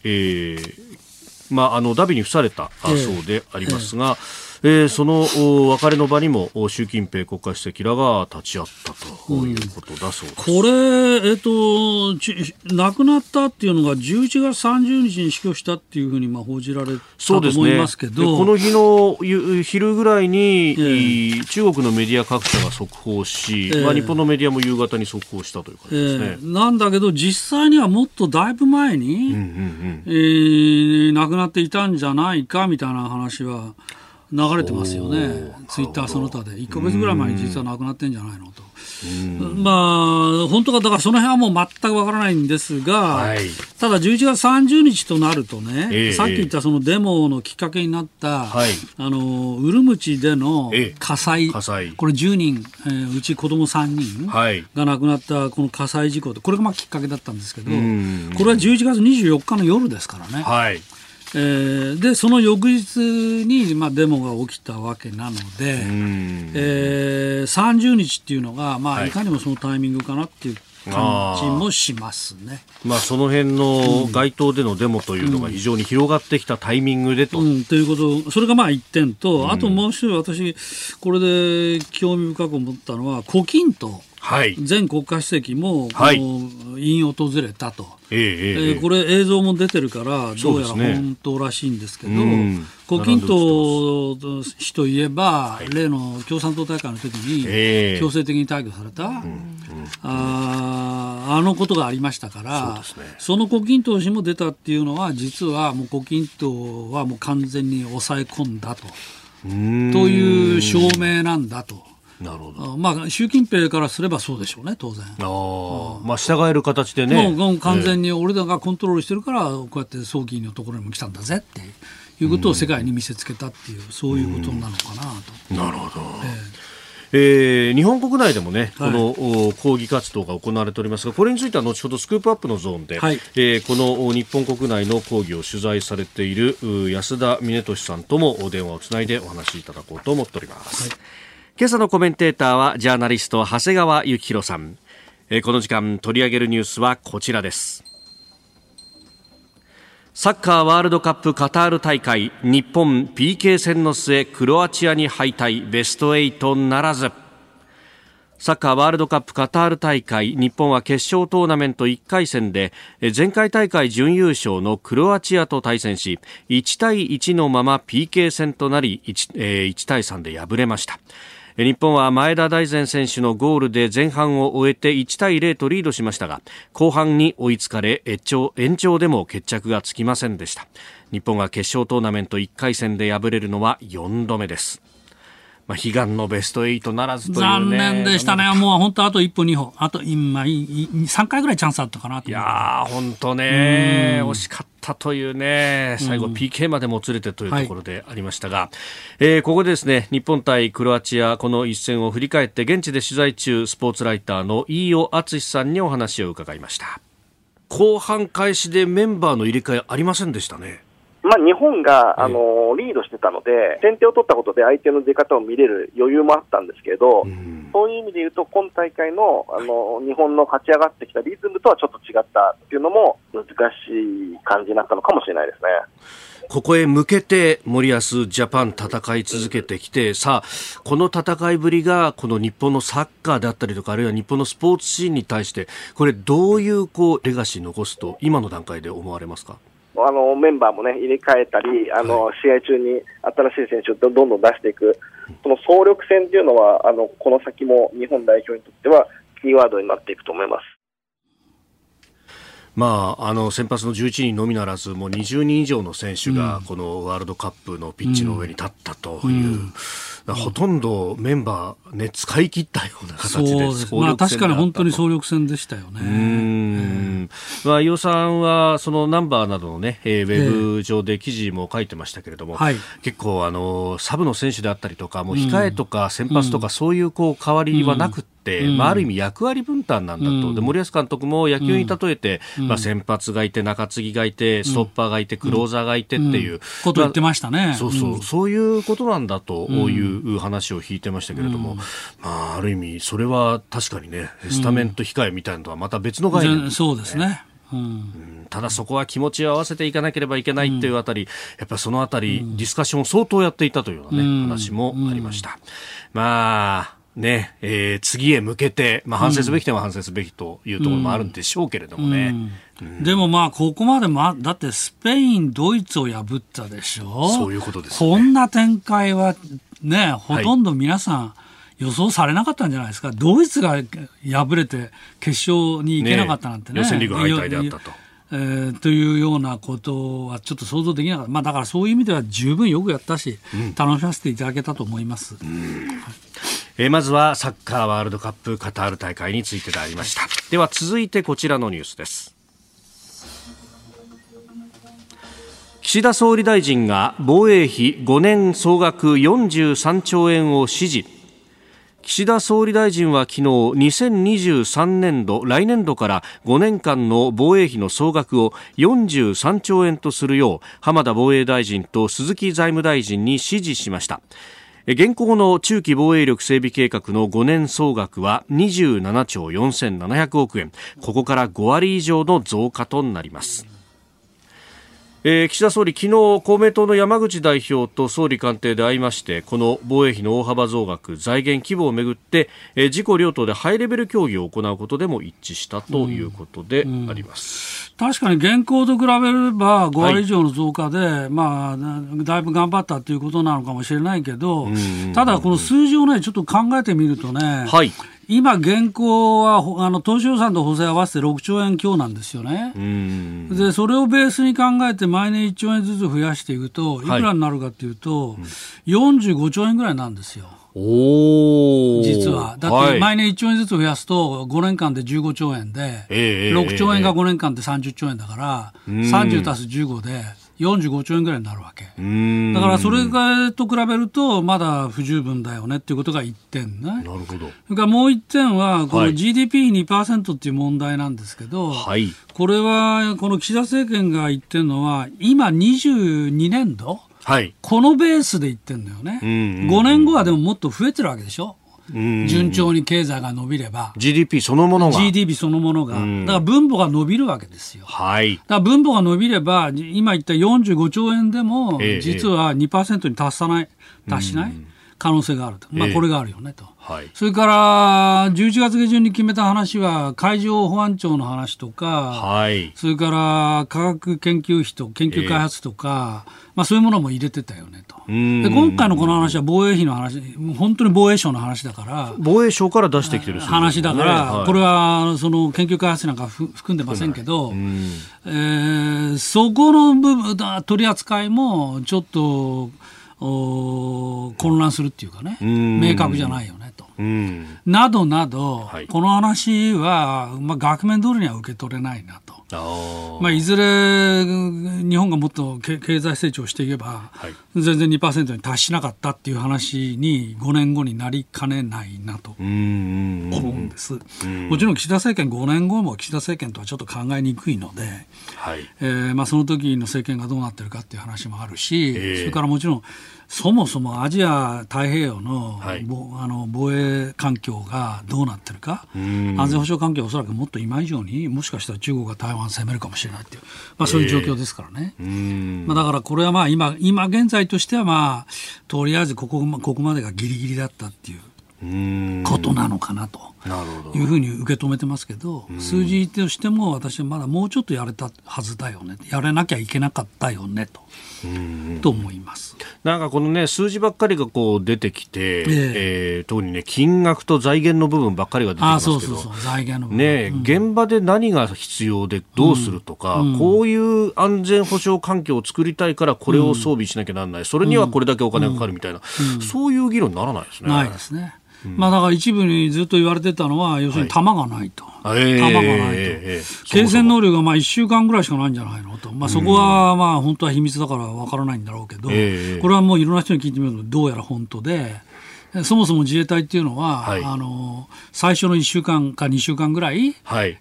ダビに付されたそうでありますが、その別れの場にも習近平国家主席らが立ち会ったということだそうです。これ、亡くなったっていうのが11月30日に死去したっていうふうに報じられたと思いますけど、この日の昼ぐらいに、中国のメディア各社が速報し、日本のメディアも夕方に速報したという感じですね。なんだけど実際にはもっとだいぶ前に、亡くなっていたんじゃないかみたいな話は流れてますよね。ツイッターその他で1ヶ月ぐらい前に実は亡くなってんじゃないのと。本当かだからその辺はもう全くわからないんですが、ただ11月30日となるとね、さっき言ったそのデモのきっかけになった、ウルムチでの火災、これ10人、うち子供3人が亡くなったこの火災事故で、これがきっかけだったんですけど、これは11月24日の夜ですからね。でその翌日に、デモが起きたわけなので、30日っていうのが、いかにもそのタイミングかなっていう感じもしますね。その辺の街頭でのデモというのが非常に広がってきたタイミングでと、ということ、それが1点と、あともう一つ私これで興味深く思ったのは、胡錦涛前国家主席も院を訪れたと。これ映像も出てるからどうやら本当らしいんですけど、胡錦涛氏といえば例の共産党大会の時に強制的に退去されたあのことがありましたから、その胡錦涛氏も出たっていうのは、実はもう胡錦涛はもう完全に抑え込んだという証明なんだと。なるほど。習近平からすればそうでしょうね、当然。従える形でね、もう完全に俺らがコントロールしてるからこうやって葬儀のところにも来たんだぜっていうことを世界に見せつけたっていう、そういうことなのかなと。なるほど。日本国内でもね、この抗議活動が行われておりますが、これについては後ほどスクープアップのゾーンで、この日本国内の抗議を取材されている安田峰俊さんとも電話をつないでお話しいただこうと思っております。今朝のコメンテーターはジャーナリスト長谷川幸宏さん。この時間取り上げるニュースはこちらです。サッカーワールドカップカタール大会、日本 PK 戦の末クロアチアに敗退、ベスト8ならず。サッカーワールドカップカタール大会、日本は決勝トーナメント1回戦で前回大会準優勝のクロアチアと対戦し、1対1のまま PK 戦となり 1対3で敗れました。日本は前田大然選手のゴールで前半を終えて1対0とリードしましたが、後半に追いつかれ延長でも決着がつきませんでした。日本が決勝トーナメント1回戦で敗れるのは4度目です。まあ、悲願のベスト8ならずという、ね、残念でしたね。もう本当あと1分2歩あと今3回ぐらいチャンスあったかなと。いや本当ね惜しかったというね、最後 PK までもつれてというところでありましたが、はい、ここでですね日本対クロアチアこの一戦を振り返って現地で取材中スポーツライターの飯尾篤さんにお話を伺いました。後半開始でメンバーの入れ替えありませんでしたね。まあ、日本がリードしてたので先手を取ったことで相手の出方を見れる余裕もあったんですけど、そういう意味で言うと今大会の日本の勝ち上がってきたリズムとはちょっと違ったっていうのも難しい感じになったのかもしれないですね。ここへ向けて森保ジャパン戦い続けてきて、さあこの戦いぶりがこの日本のサッカーであったりとかあるいは日本のスポーツシーンに対してこれどういうレガシー残すと今の段階で思われますか。メンバーも、ね、入れ替えたり試合中に新しい選手をどんどん出していくその総力戦というのはこの先も日本代表にとってはキーワードになっていくと思います。まあ、先発の11人のみならずもう20人以上の選手がこのワールドカップのピッチの上に立ったという、ほとんどメンバー、ね、使い切ったような形 で、まあ、確かに本当に総力戦でしたよね。まあ、伊尾さんはそのナンバーなどの、ねウェブ上で記事も書いてましたけれども、結構サブの選手であったりとかもう控えとか先発とかそういう変わりはなくて、ある意味役割分担なんだと。で森保監督も野球に例えて、先発がいて中継ぎがいてストッパーがいてクローザーがいてっていう、ことを言ってましたね。そういうことなんだという話を引いてましたけれども、まあ、ある意味それは確かにねスタメンと控えみたいなのとはまた別の概念、そうですね。ただそこは気持ちを合わせていかなければいけないというあたり、やっぱりそのあたり、ディスカッションを相当やっていたというような、ね話もありました。まあね次へ向けて、まあ、反省すべき点は反省すべきというところもあるんでしょうけれどもね、でもまあここまで、だってスペインドイツを破ったでしょ。そういうことですね。こんな展開は、ね、ほとんど皆さん予想されなかったんじゃないですか。ドイツが敗れて決勝に行けなかったなんてね、予選リーグ敗退であったと、というようなことはちょっと想像できなかった。まあ、だからそういう意味では十分よくやったし、楽しませていただけたと思います。まずはサッカーワールドカップカタール大会についてでありました。では続いてこちらのニュースです。岸田総理大臣が防衛費5年総額43兆円を支持。岸田総理大臣は昨日2023年度来年度から5年間の防衛費の総額を43兆円とするよう浜田防衛大臣と鈴木財務大臣に指示しました。現行の中期防衛力整備計画の5年総額は27兆4700億円。ここから5割以上の増加となります。岸田総理昨日公明党の山口代表と総理官邸で会いまして、この防衛費の大幅増額財源規模をめぐって、自公両党でハイレベル協議を行うことでも一致したということであります。確かに現行と比べれば5割以上の増加で、だいぶ頑張ったということなのかもしれないけど、ただこの数字を、ちょっと考えてみるとね、今現行は当初予算と補正合わせて6兆円強なんですよね。でそれをベースに考えて毎年1兆円ずつ増やしていくといくらになるかというと、45兆円ぐらいなんですよ。実はだって毎年1兆円ずつ増やすと5年間で15兆円で、6兆円が5年間で30兆円だから、30足す15で45兆円ぐらいになるわけ。だからそれと比べるとまだ不十分だよねっていうことが1点ね。なるほど。それからもう1点はこの GDP2% っていう問題なんですけど、これはこの岸田政権が言ってるのは今22年度、このベースで言ってるんだよね。5年後はでももっと増えてるわけでしょ。順調に経済が伸びれば GDP そのものがだから分母が伸びるわけですよ。だから分母が伸びれば今言った45兆円でも実は 2% に達さない、達しない可能性があると、まあ、これがあるよねと、はい、それから11月下旬に決めた話は海上保安庁の話とか、はい、それから科学研究費と研究開発とか、まあ、そういうものも入れてたよねと。で今回のこの話は防衛費の話、本当に防衛省の話だから、防衛省から出してきてる話だから、ね、はい、これはその研究開発なんか含んでませんけど、そこの部分取り扱いもちょっと混乱するっていうかね、明確じゃないよねと、などなど、はい、この話は、まあ、額面通りには受け取れないなと。まあ、いずれ日本がもっと経済成長していけば、はい、全然 2% に達しなかったっていう話に5年後になりかねないなと思うんです。もちろん岸田政権5年後も岸田政権とはちょっと考えにくいので、はい、まあ、その時の政権がどうなってるかっていう話もあるし、それからもちろんそもそもアジア太平洋 の,、はい、あの防衛環境がどうなってるか、安全保障環境はおそらくもっと今以上に、もしかしたら中国が台湾を攻めるかもしれないっていう、まあ、そういう状況ですからね、まあ、だからこれはまあ 今現在としては、まあ、とりあえずここまでがギリギリだったっていうことなのかなというふうに受け止めてますけど、数字としても私はまだもうちょっとやれたはずだよね、やれなきゃいけなかったよねと思います。なんかこのね、数字ばっかりがこう出てきて、特にね、金額と財源の部分ばっかりが出てきますけど、そう財源の部分、ね、現場で何が必要でどうするとか、こういう安全保障環境を作りたいからこれを装備しなきゃならない、それにはこれだけお金がかかるみたいな、そういう議論にならないですね。ないですね。まあ、だから一部にずっと言われてたのは、要するに弾がないと、継戦能力がまあ1週間ぐらいしかないんじゃないのと、まあ、そこはまあ本当は秘密だから分からないんだろうけど、これはもういろんな人に聞いてみるとどうやら本当で、そもそも自衛隊っていうのは、はい、あの最初の1週間か2週間ぐらい、はい、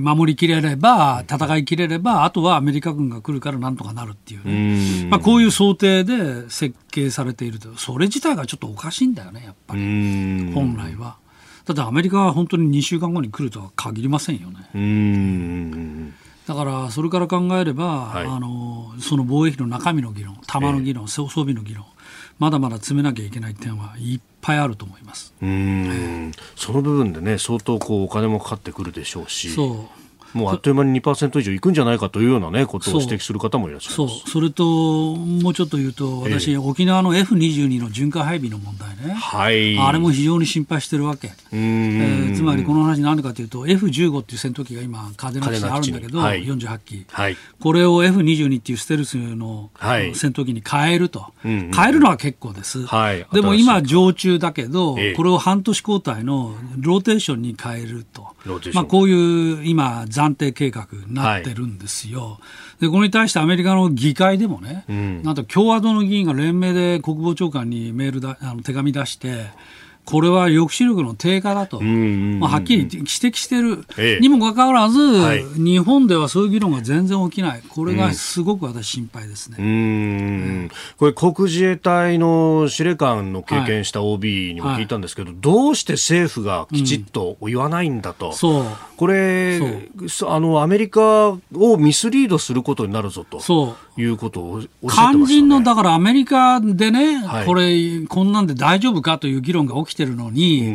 守りきれれば、戦いきれれば、あとはアメリカ軍が来るからなんとかなるっていうね、まあ、こういう想定で設計されていると。それ自体がちょっとおかしいんだよね、やっぱり本来は。だってアメリカは本当に2週間後に来るとは限りませんよね。だからそれから考えれば、はい、あのその防衛費の中身の議論、弾の議論、装備の議論、まだまだ詰めなきゃいけない点はいっぱいあると思います。その部分でね、相当こうお金もかかってくるでしょうし、そうもうあっという間に 2% 以上いくんじゃないかというような、ね、ことを指摘する方もいらっしゃいます。それともうちょっと言うと、私、沖縄の F-22 の巡回配備の問題ね、はい、あれも非常に心配してるわけ。つまりこの話何かというと、 F-15 っていう戦闘機が今嘉手納基地にあるんだけど、はい、48機、はい、これを F-22 っていうステルスの、はい、戦闘機に変えると、変えるのは結構です、はい、でも今常駐だけど、これを半年交代のローテーションに変えると、まあ、こういう今暫定計画になってるんですよ、はい、でこれに対してアメリカの議会でもね、なんと共和党の議員が連名で国防長官にメールだ、あの手紙出して、これは抑止力の低下だと、まあ、はっきり指摘してるにもかかわらず、はい、日本ではそういう議論が全然起きない。これがすごく私心配ですね。これ航空自衛隊の司令官の経験した OB にも聞いたんですけど、はい、どうして政府がきちっと言わないんだと、そうこれそうあのアメリカをミスリードすることになるぞということをおっしゃってましたね。肝心のだからアメリカでね、はい、こんなんで大丈夫かという議論が起きてるのに、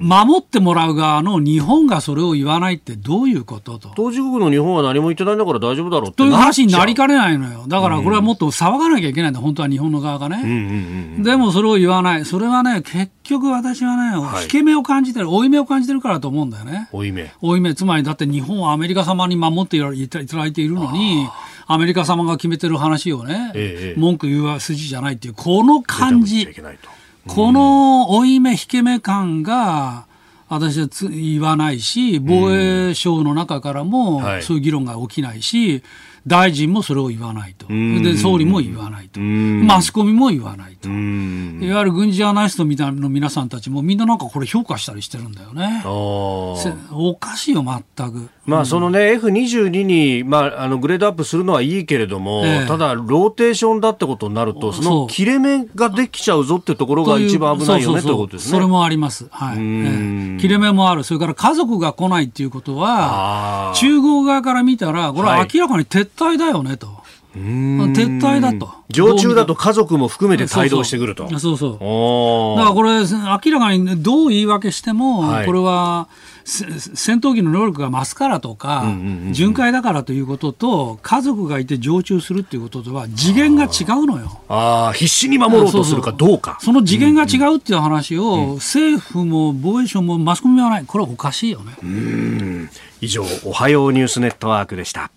守ってもらう側の日本がそれを言わないってどういうことと。当事国の日本は何も言ってないんだから大丈夫だろうってという話になりかねないのよ。だからこれはもっと騒がなきゃいけないんだ、本当は日本の側がね、でもそれを言わない。それはね、結局私はね、引け目を感じてる、負い目を感じてるからと思うんだよね。負い目つまりだって日本はアメリカ様に守っていただいているのに、アメリカ様が決めてる話をね、文句言う筋じゃないっていう、この感じ、この負い目引け目感が私は言わないし、防衛省の中からもそういう議論が起きないし、大臣もそれを言わないと、で総理も言わないと、マスコミも言わないと、いわゆる軍事アナリストみたいなの皆さんたちもみんななんかこれ評価したりしてるんだよね。おかしいよ全く。まあそのね、F-22 に、まあ、あのグレードアップするのはいいけれども、ただローテーションだってことになると、その切れ目ができちゃうぞっていうところが一番危ないよねということですね。それもあります、はい、切れ目もある。それから家族が来ないっていうことは中国側から見たらこれは明らかに撤退だよねと、撤退だと、常駐だと家族も含めて帯同してくると。そうそう、だからこれ明らかにどう言い訳しても、はい、これは戦闘機の能力が増すからとか、巡回だからということと、家族がいて常駐するということとは次元が違うのよ。必死に守ろうとするかどうか、その次元が違うっていう話を、政府も防衛省もマスコミはない。これはおかしいよね。以上、おはようニュースネットワークでした。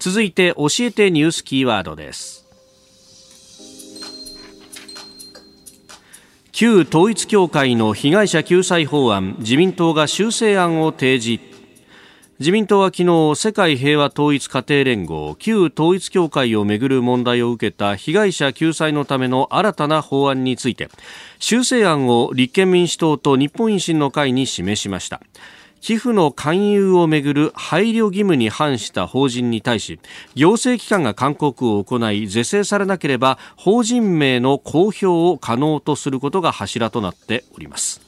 続いて教えてニュースキーワードです。旧統一教会の被害者救済法案、自民党が修正案を提示。自民党は昨日、世界平和統一家庭連合、旧統一教会をめぐる問題を受けた被害者救済のための新たな法案について、修正案を立憲民主党と日本維新の会に示しました。寄付の勧誘をめぐる配慮義務に反した法人に対し、行政機関が勧告を行い、是正されなければ法人名の公表を可能とすることが柱となっております。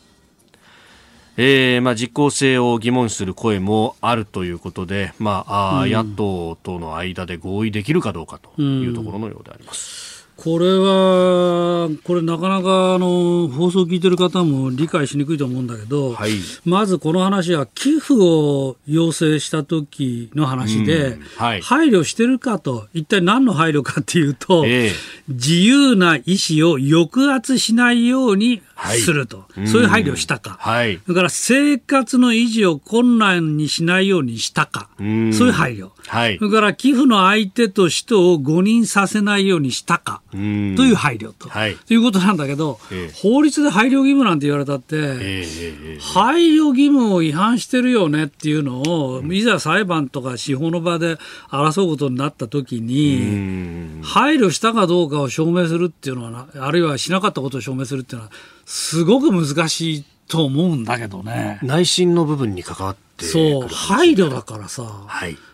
実効性を疑問する声もあるということで、野党との間で合意できるかどうかというところのようであります。これなかなか放送を聞いてる方も理解しにくいと思うんだけど、はい、まずこの話は寄付を要請した時の話で、配慮してるかと。一体何の配慮かっていうと、自由な意思を抑圧しないようにすると、そういう配慮をしたか、だから生活の維持を困難にしないようにしたか、そういう配慮、それから寄付の相手と使途を誤認させないようにしたかという配慮と、ということなんだけど、法律で配慮義務なんて言われたって、配慮義務を違反してるよねっていうのを、いざ裁判とか司法の場で争うことになった時に、配慮したかどうかを証明するっていうのは、あるいはしなかったことを証明するっていうのはすごく難しいと思うんだけどね。内心の部分に関わってくる、そう、配慮だからさ、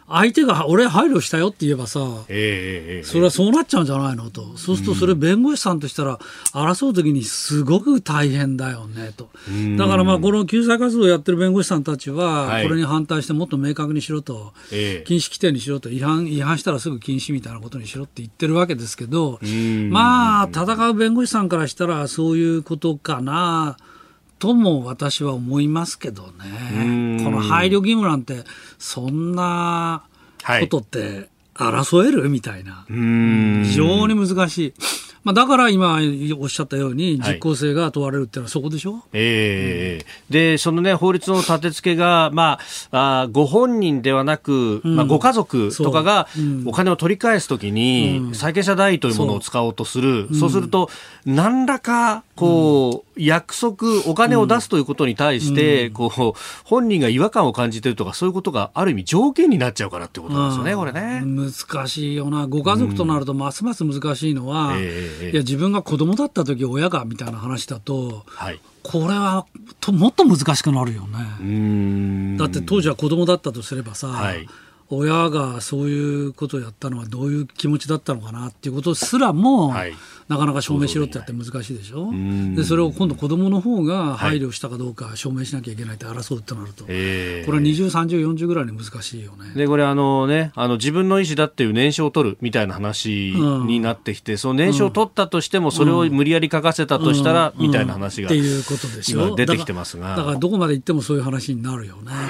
相手が俺配慮したよって言えばさ、それはそうなっちゃうんじゃないのと。そうするとそれ弁護士さんとしたら争うときにすごく大変だよねと。だからこの救済活動をやってる弁護士さんたちはこれに反対して、もっと明確にしろと、禁止規定にしろと、違反したらすぐ禁止みたいなことにしろって言ってるわけですけど、戦う弁護士さんからしたらそういうことかなとも私は思いますけどね。この配慮義務なんてそんなことって争えるみたいな、非常に難しい。だから今おっしゃったように実効性が問われるっていうのはそこでしょ。でその法律の立て付けが、ご本人ではなく、ご家族とかがお金を取り返すときに債権者代位というものを使おうとする、そうすると何らか約束、お金を出すということに対して本人が違和感を感じてるとか、そういうことがある意味条件になっちゃうからってことなんですよね、これね。難しいよな。ご家族となるとますます難しいのは、いや自分が子供だった時親がみたいな話だと、これはもっと難しくなるよね。だって当時は子供だったとすればさ、親がそういうことをやったのはどういう気持ちだったのかなっていうことすらも、なかなか証明しろってやって難しいでしょ。でそれを今度子供の方が配慮したかどうか証明しなきゃいけないって争うってなると、これは20、30、40ぐらいに難しいよね。でこれ自分の意思だっていう念書を取るみたいな話になってきて、その念書を取ったとしてもそれを無理やり書かせたとしたらみたいな話が今出てきてますが、だからどこまで行ってもそういう話になるよね、これは。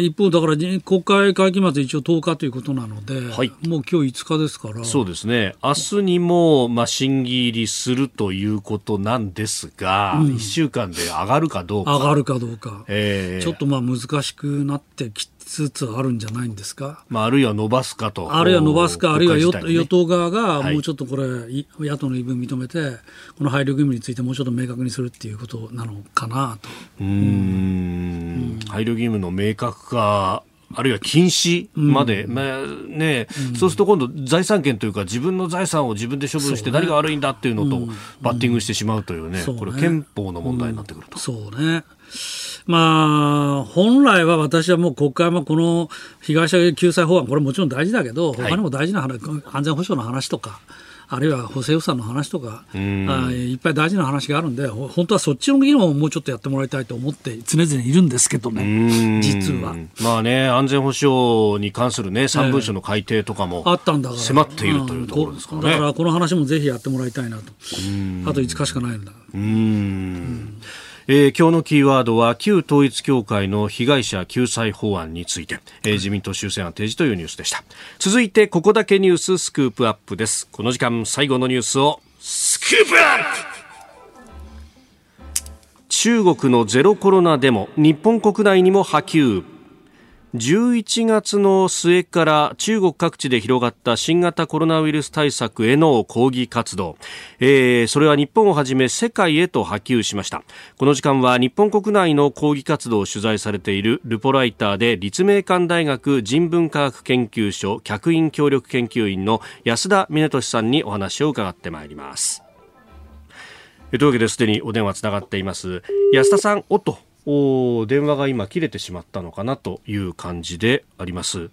一方だから国会会期末一応10日ということなので、もう今日5日ですから、そうですね、明日にも審議入りするということなんですが、1週間で上がるかどうか、ちょっと難しくなってきつつあるんじゃないんですか。あるいは伸ばすかと、あるいは与党側がもうちょっとこれ、野党の言い分認めてこの配慮義務についてもうちょっと明確にするっていうことなのかなと。配慮義務の明確化、あるいは禁止まで、そうすると今度財産権というか、自分の財産を自分で処分して誰が悪いんだっていうのとバッティングしてしまうというね、これ憲法の問題になってくると。本来は私はもう国会もこの被害者救済法案、これもちろん大事だけど、他にも大事な話、安全保障の話とか、あるいは補正予算の話とか、いっぱい大事な話があるんで、本当はそっちの議論をもうちょっとやってもらいたいと思って常々いるんですけどね、実は。まあね、安全保障に関するね、3文書の改定とかも迫っているというところですからね。だからこの話もぜひやってもらいたいなと。あと5日しかないんだ。今日のキーワードは旧統一教会の被害者救済法案について、自民党修正案提示というニュースでした。続いてここだけニューススクープアップです。この時間最後のニュースをスクープアップ。中国のゼロコロナデモ、日本国内にも波及。11月の末から中国各地で広がった新型コロナウイルス対策への抗議活動、それは日本をはじめ世界へと波及しました。この時間は日本国内の抗議活動を取材されているルポライターで立命館大学人文科学研究所客員協力研究員の安田峰俊さんにお話を伺ってまいります。というわけですでにお電話つながっています。安田さん、電話が今切れてしまったのかなという感じであります。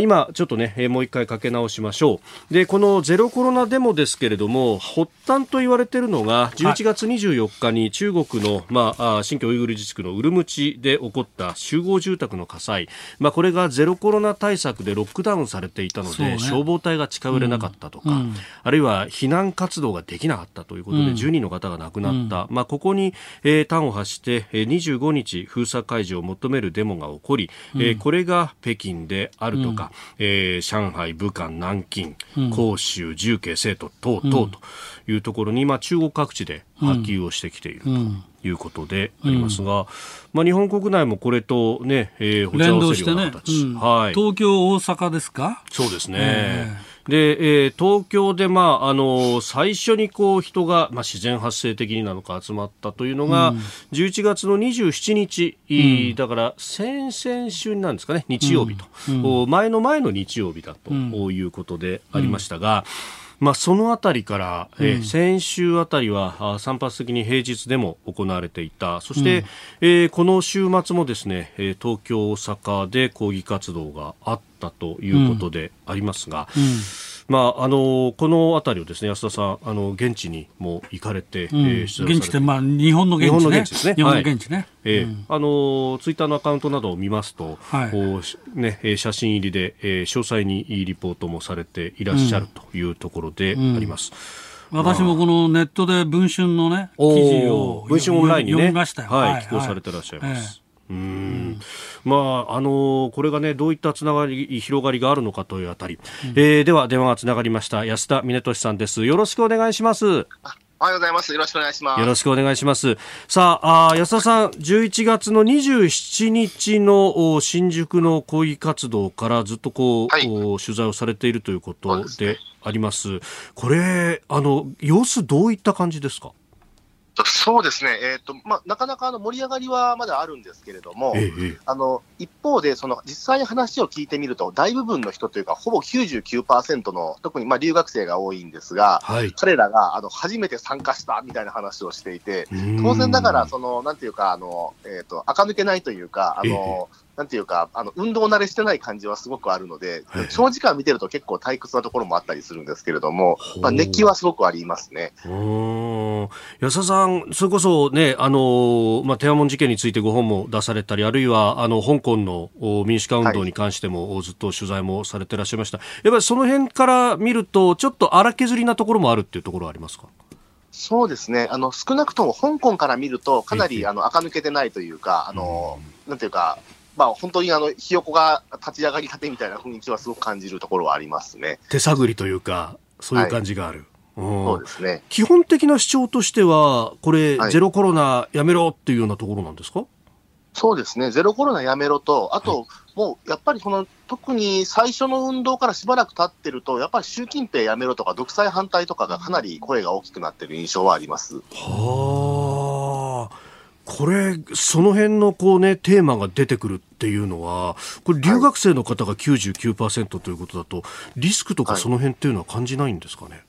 今ちょっとね、もう一回かけ直しましょう。でこのゼロコロナデモですけれども、発端と言われているのが11月24日に中国の、新疆ウイグル自治区のウルムチで起こった集合住宅の火災、これがゼロコロナ対策でロックダウンされていたので、消防隊が近寄れなかったとか、あるいは避難活動ができなかったということで、10人の方が亡くなった、ここに、端を発して25日封鎖解除を求めるデモが起こり、これが北京であるとか、上海、武漢、南京、広州、重慶、成都等々というところに、中国各地で波及をしてきているということでありますが、日本国内もこれと、補助をするような形、東京、大阪ですか。そうですね、で東京で、最初にこう人が、自然発生的になのか集まったというのが、11月の27日、だから先々週なんですかね、日曜日と、前の日曜日だということでありましたが、そのあたりから、先週あたりは散発的に平日でも行われていた。そして、この週末もですね、東京、大阪で抗議活動があったということでありますが、このあたりをですね、安田さん、現地にも行かれて、現地って、日本の現地ね。ツイッターのアカウントなどを見ますと、写真入りで、詳細にリポートもされていらっしゃるというところであります。私もこのネットで文春のね、記事を読みましたよ。寄稿されてらっしゃいます。これがね、どういったつながり、広がりがあるのかというあたり、では電話がつながりました。安田峰俊さんです。よろしくお願いします。おはようございます。よろしくお願いします。よろしくお願いします。さあ、安田さん、11月の27日の新宿の抗議活動からずっと取材をされているということであります。これ、様子どういった感じですか？そうですね、なかなか盛り上がりはまだあるんですけれども、一方で実際に話を聞いてみると、大部分の人というか、ほぼ 99% の、特に留学生が多いんですが、彼らが初めて参加したみたいな話をしていて、当然だから、なんていうか、垢抜けないというか、なんていうか、運動慣れしてない感じはすごくあるので、長時間見てると結構退屈なところもあったりするんですけれども、熱気はすごくありますね。安田さん、それこそね、天安門事件についてご本も出されたり、あるいは香港の民主化運動に関しても、ずっと取材もされてらっしゃいました。やっぱりその辺から見ると、ちょっと荒削りなところもあるっていうところはありますか？そうですね、少なくとも香港から見ると、かなり垢抜けてないというか、なんていうか、本当にひよこが立ち上がりたてみたいな雰囲気はすごく感じるところはありますね。手探りというか、そういう感じがある。そうですね。基本的な主張としては、これ、ゼロコロナやめろっていうようなところなんですか？そうですね、ゼロコロナやめろと、あと、もうやっぱり特に最初の運動からしばらく経ってると、やっぱり習近平やめろとか、独裁反対とかがかなり声が大きくなってる印象はあります。これ、その辺のテーマが出てくるっていうのは、これ留学生の方が 99% ということだと、リスクとかその辺っていうのは感じないんですかね？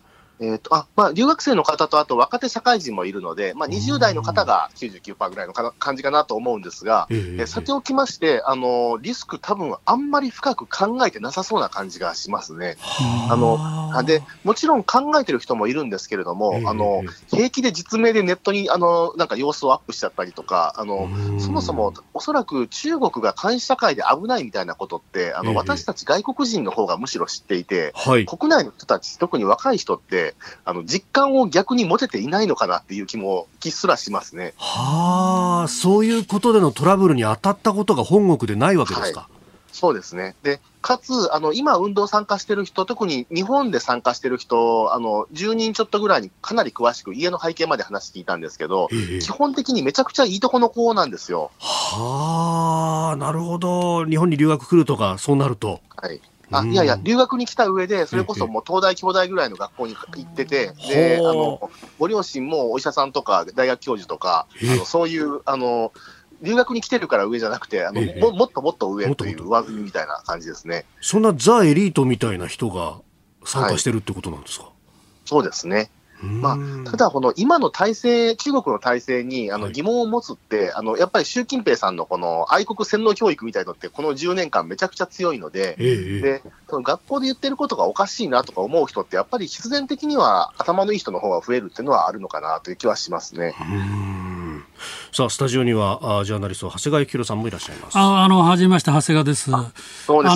留学生の方と、あと若手社会人もいるので、20代の方が 99% ぐらいの感じかなと思うんですが、さておきまして、リスク多分あんまり深く考えてなさそうな感じがしますね。でもちろん考えてる人もいるんですけれども、平気で実名でネットになんか様子をアップしちゃったりとか、そもそもおそらく中国が監視社会で危ないみたいなことって私たち外国人の方がむしろ知っていて、国内の人たち、特に若い人って実感を逆に持てていないのかなっていう気すらしますね。はあ、そういうことでのトラブルに当たったことが本国でないわけですか。はい、そうですね。でかつ今運動参加してる人、特に日本で参加してる人10人ちょっとぐらいにかなり詳しく家の背景まで話聞いたんですけど、基本的にめちゃくちゃいいとこの子なんですよ。はあ、なるほど。日本に留学来るとかそうなると、はい、いやいや、留学に来た上でそれこそもう東大京大ぐらいの学校に行ってて、でご両親もお医者さんとか大学教授とかそういう留学に来てるから上じゃなくてもっともっと上という上積みみたいな感じですね。そんなザ・エリートみたいな人が参加してるってことなんですか。はい、そうですね。ただ、今の体制、中国の体制に疑問を持つって、やっぱり習近平さんのこの愛国洗脳教育みたいなのって、この10年間、めちゃくちゃ強いので、でその学校で言ってることがおかしいなとか思う人って、やっぱり必然的には頭のいい人の方が増えるっていうのはあるのかなという気はしますね。さあ、スタジオにはジャーナリスト長谷川幸宏さんもいらっしゃいます。はじめまして、長谷川です。そうです。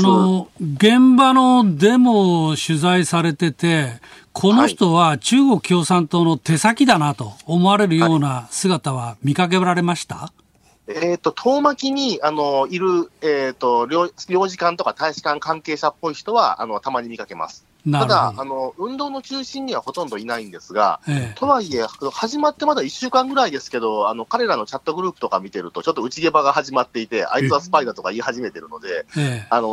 現場のデモを取材されてて、この人は中国共産党の手先だなと思われるような姿は見かけられました？遠巻きにいる、領事館とか大使館関係者っぽい人はたまに見かけます。ただ運動の中心にはほとんどいないんですが、とはいえ始まってまだ1週間ぐらいですけど、彼らのチャットグループとか見てるとちょっと内毛場が始まっていて、あいつはスパイだとか言い始めてるので、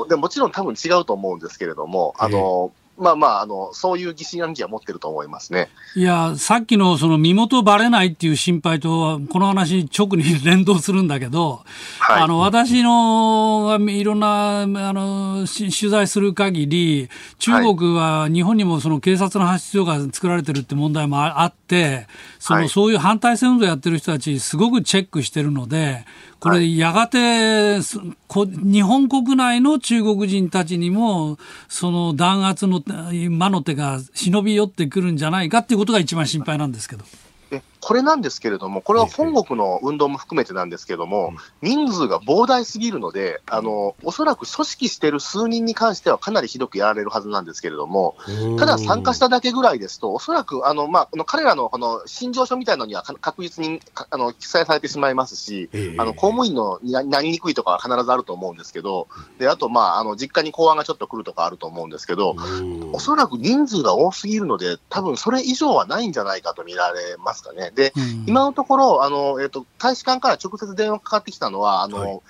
でもちろん多分違うと思うんですけれども、そういう疑心暗鬼は持ってると思いますね。いや、さっきの身元バレないっていう心配とこの話直に連動するんだけど、はい、私のいろんな取材する限り、中国は日本にも警察の発出所が作られてるって問題もあって、そういう反対戦運動やってる人たちすごくチェックしてるので、これやがて日本国内の中国人たちにもその弾圧の魔の手が忍び寄ってくるんじゃないかっていうことが一番心配なんですけど。これなんですけれども、これは本国の運動も含めてなんですけれども、人数が膨大すぎるので、おそらく組織している数人に関してはかなりひどくやられるはずなんですけれども、ただ参加しただけぐらいですと、おそらく彼らの信条書みたいなのには確実に記載されてしまいますし、公務員のなりにくいとかは必ずあると思うんですけど、であと実家に公安がちょっと来るとかあると思うんですけど、おそらく人数が多すぎるので、多分それ以上はないんじゃないかと見られますかね。で今のところ大使館から直接電話かかってきたのは11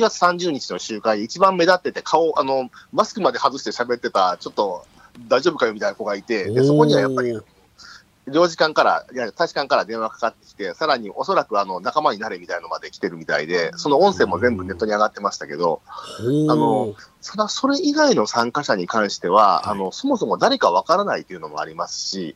月30日の集会で一番目立ってて、顔マスクまで外して喋ってた、ちょっと大丈夫かよみたいな子がいて、でそこにはやっぱり大使館から電話かかってきて、さらにおそらく仲間になれみたいなのまで来てるみたいで、その音声も全部ネットに上がってましたけど、ただそれ以外の参加者に関してはそもそも誰かわからないというのもありますし、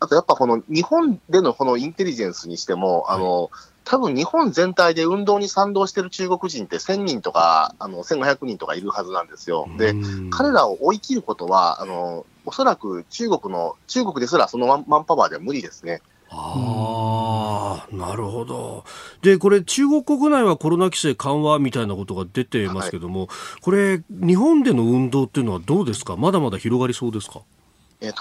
あとやっぱ日本でのインテリジェンスにしても、多分日本全体で運動に賛同している中国人って1000人とか1500人とかいるはずなんですよ。で、彼らを追い切ることは、おそらく中国ですらそのマンパワーでは無理ですね。なるほど。で、これ中国国内はコロナ規制緩和みたいなことが出ていますけども、これ日本での運動っていうのはどうですか？まだまだ広がりそうですか？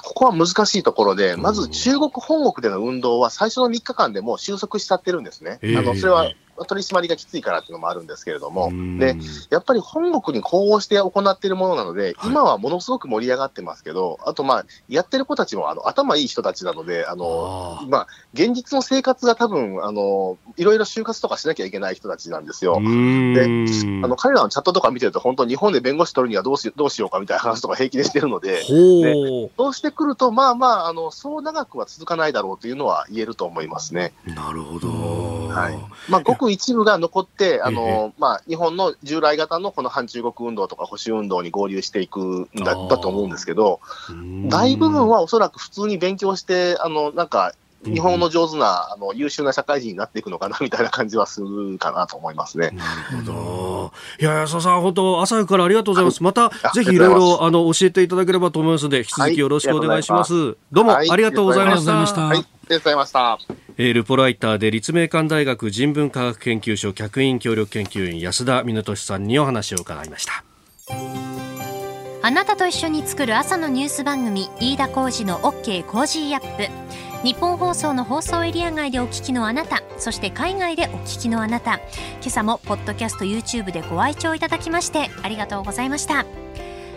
ここは難しいところで、まず中国本国での運動は最初の3日間でもう収束しちゃってるんですね。それは取り締まりがきついからっていうのもあるんですけれども、でやっぱり本国に呼応して行っているものなので、今はものすごく盛り上がってますけど、あとやってる子たちも頭いい人たちなので、現実の生活が多分いろいろ就活とかしなきゃいけない人たちなんですよ。で彼らのチャットとか見てると、本当日本で弁護士取るにはどうしようかみたいな話とか平気でしてるので、そうしてくるとそう長くは続かないだろうというのは言えると思いますね。なるほど。ごく一部が残って日本の従来型のこの反中国運動とか保守運動に合流していくんだと思うんですけど、大部分はおそらく普通に勉強してなんか日本の上手な優秀な社会人になっていくのかなみたいな感じはするかなと思いますね。なるほど。いや安田さん本当朝からありがとうございます。またぜひいろいろ教えていただければと思いますので引き続きよろしくお願いします。どうもありがとうございました。はい、ありがとうございました。ルポライターで立命館大学人文科学研究所客員協力研究員安田峰俊さんにお話を伺いました。あなたと一緒に作る朝のニュース番組、飯田浩司の OK コージーアップ。日本放送の放送エリア外でお聞きのあなた、そして海外でお聞きのあなた、今朝もポッドキャスト YouTube でご愛聴いただきましてありがとうございました。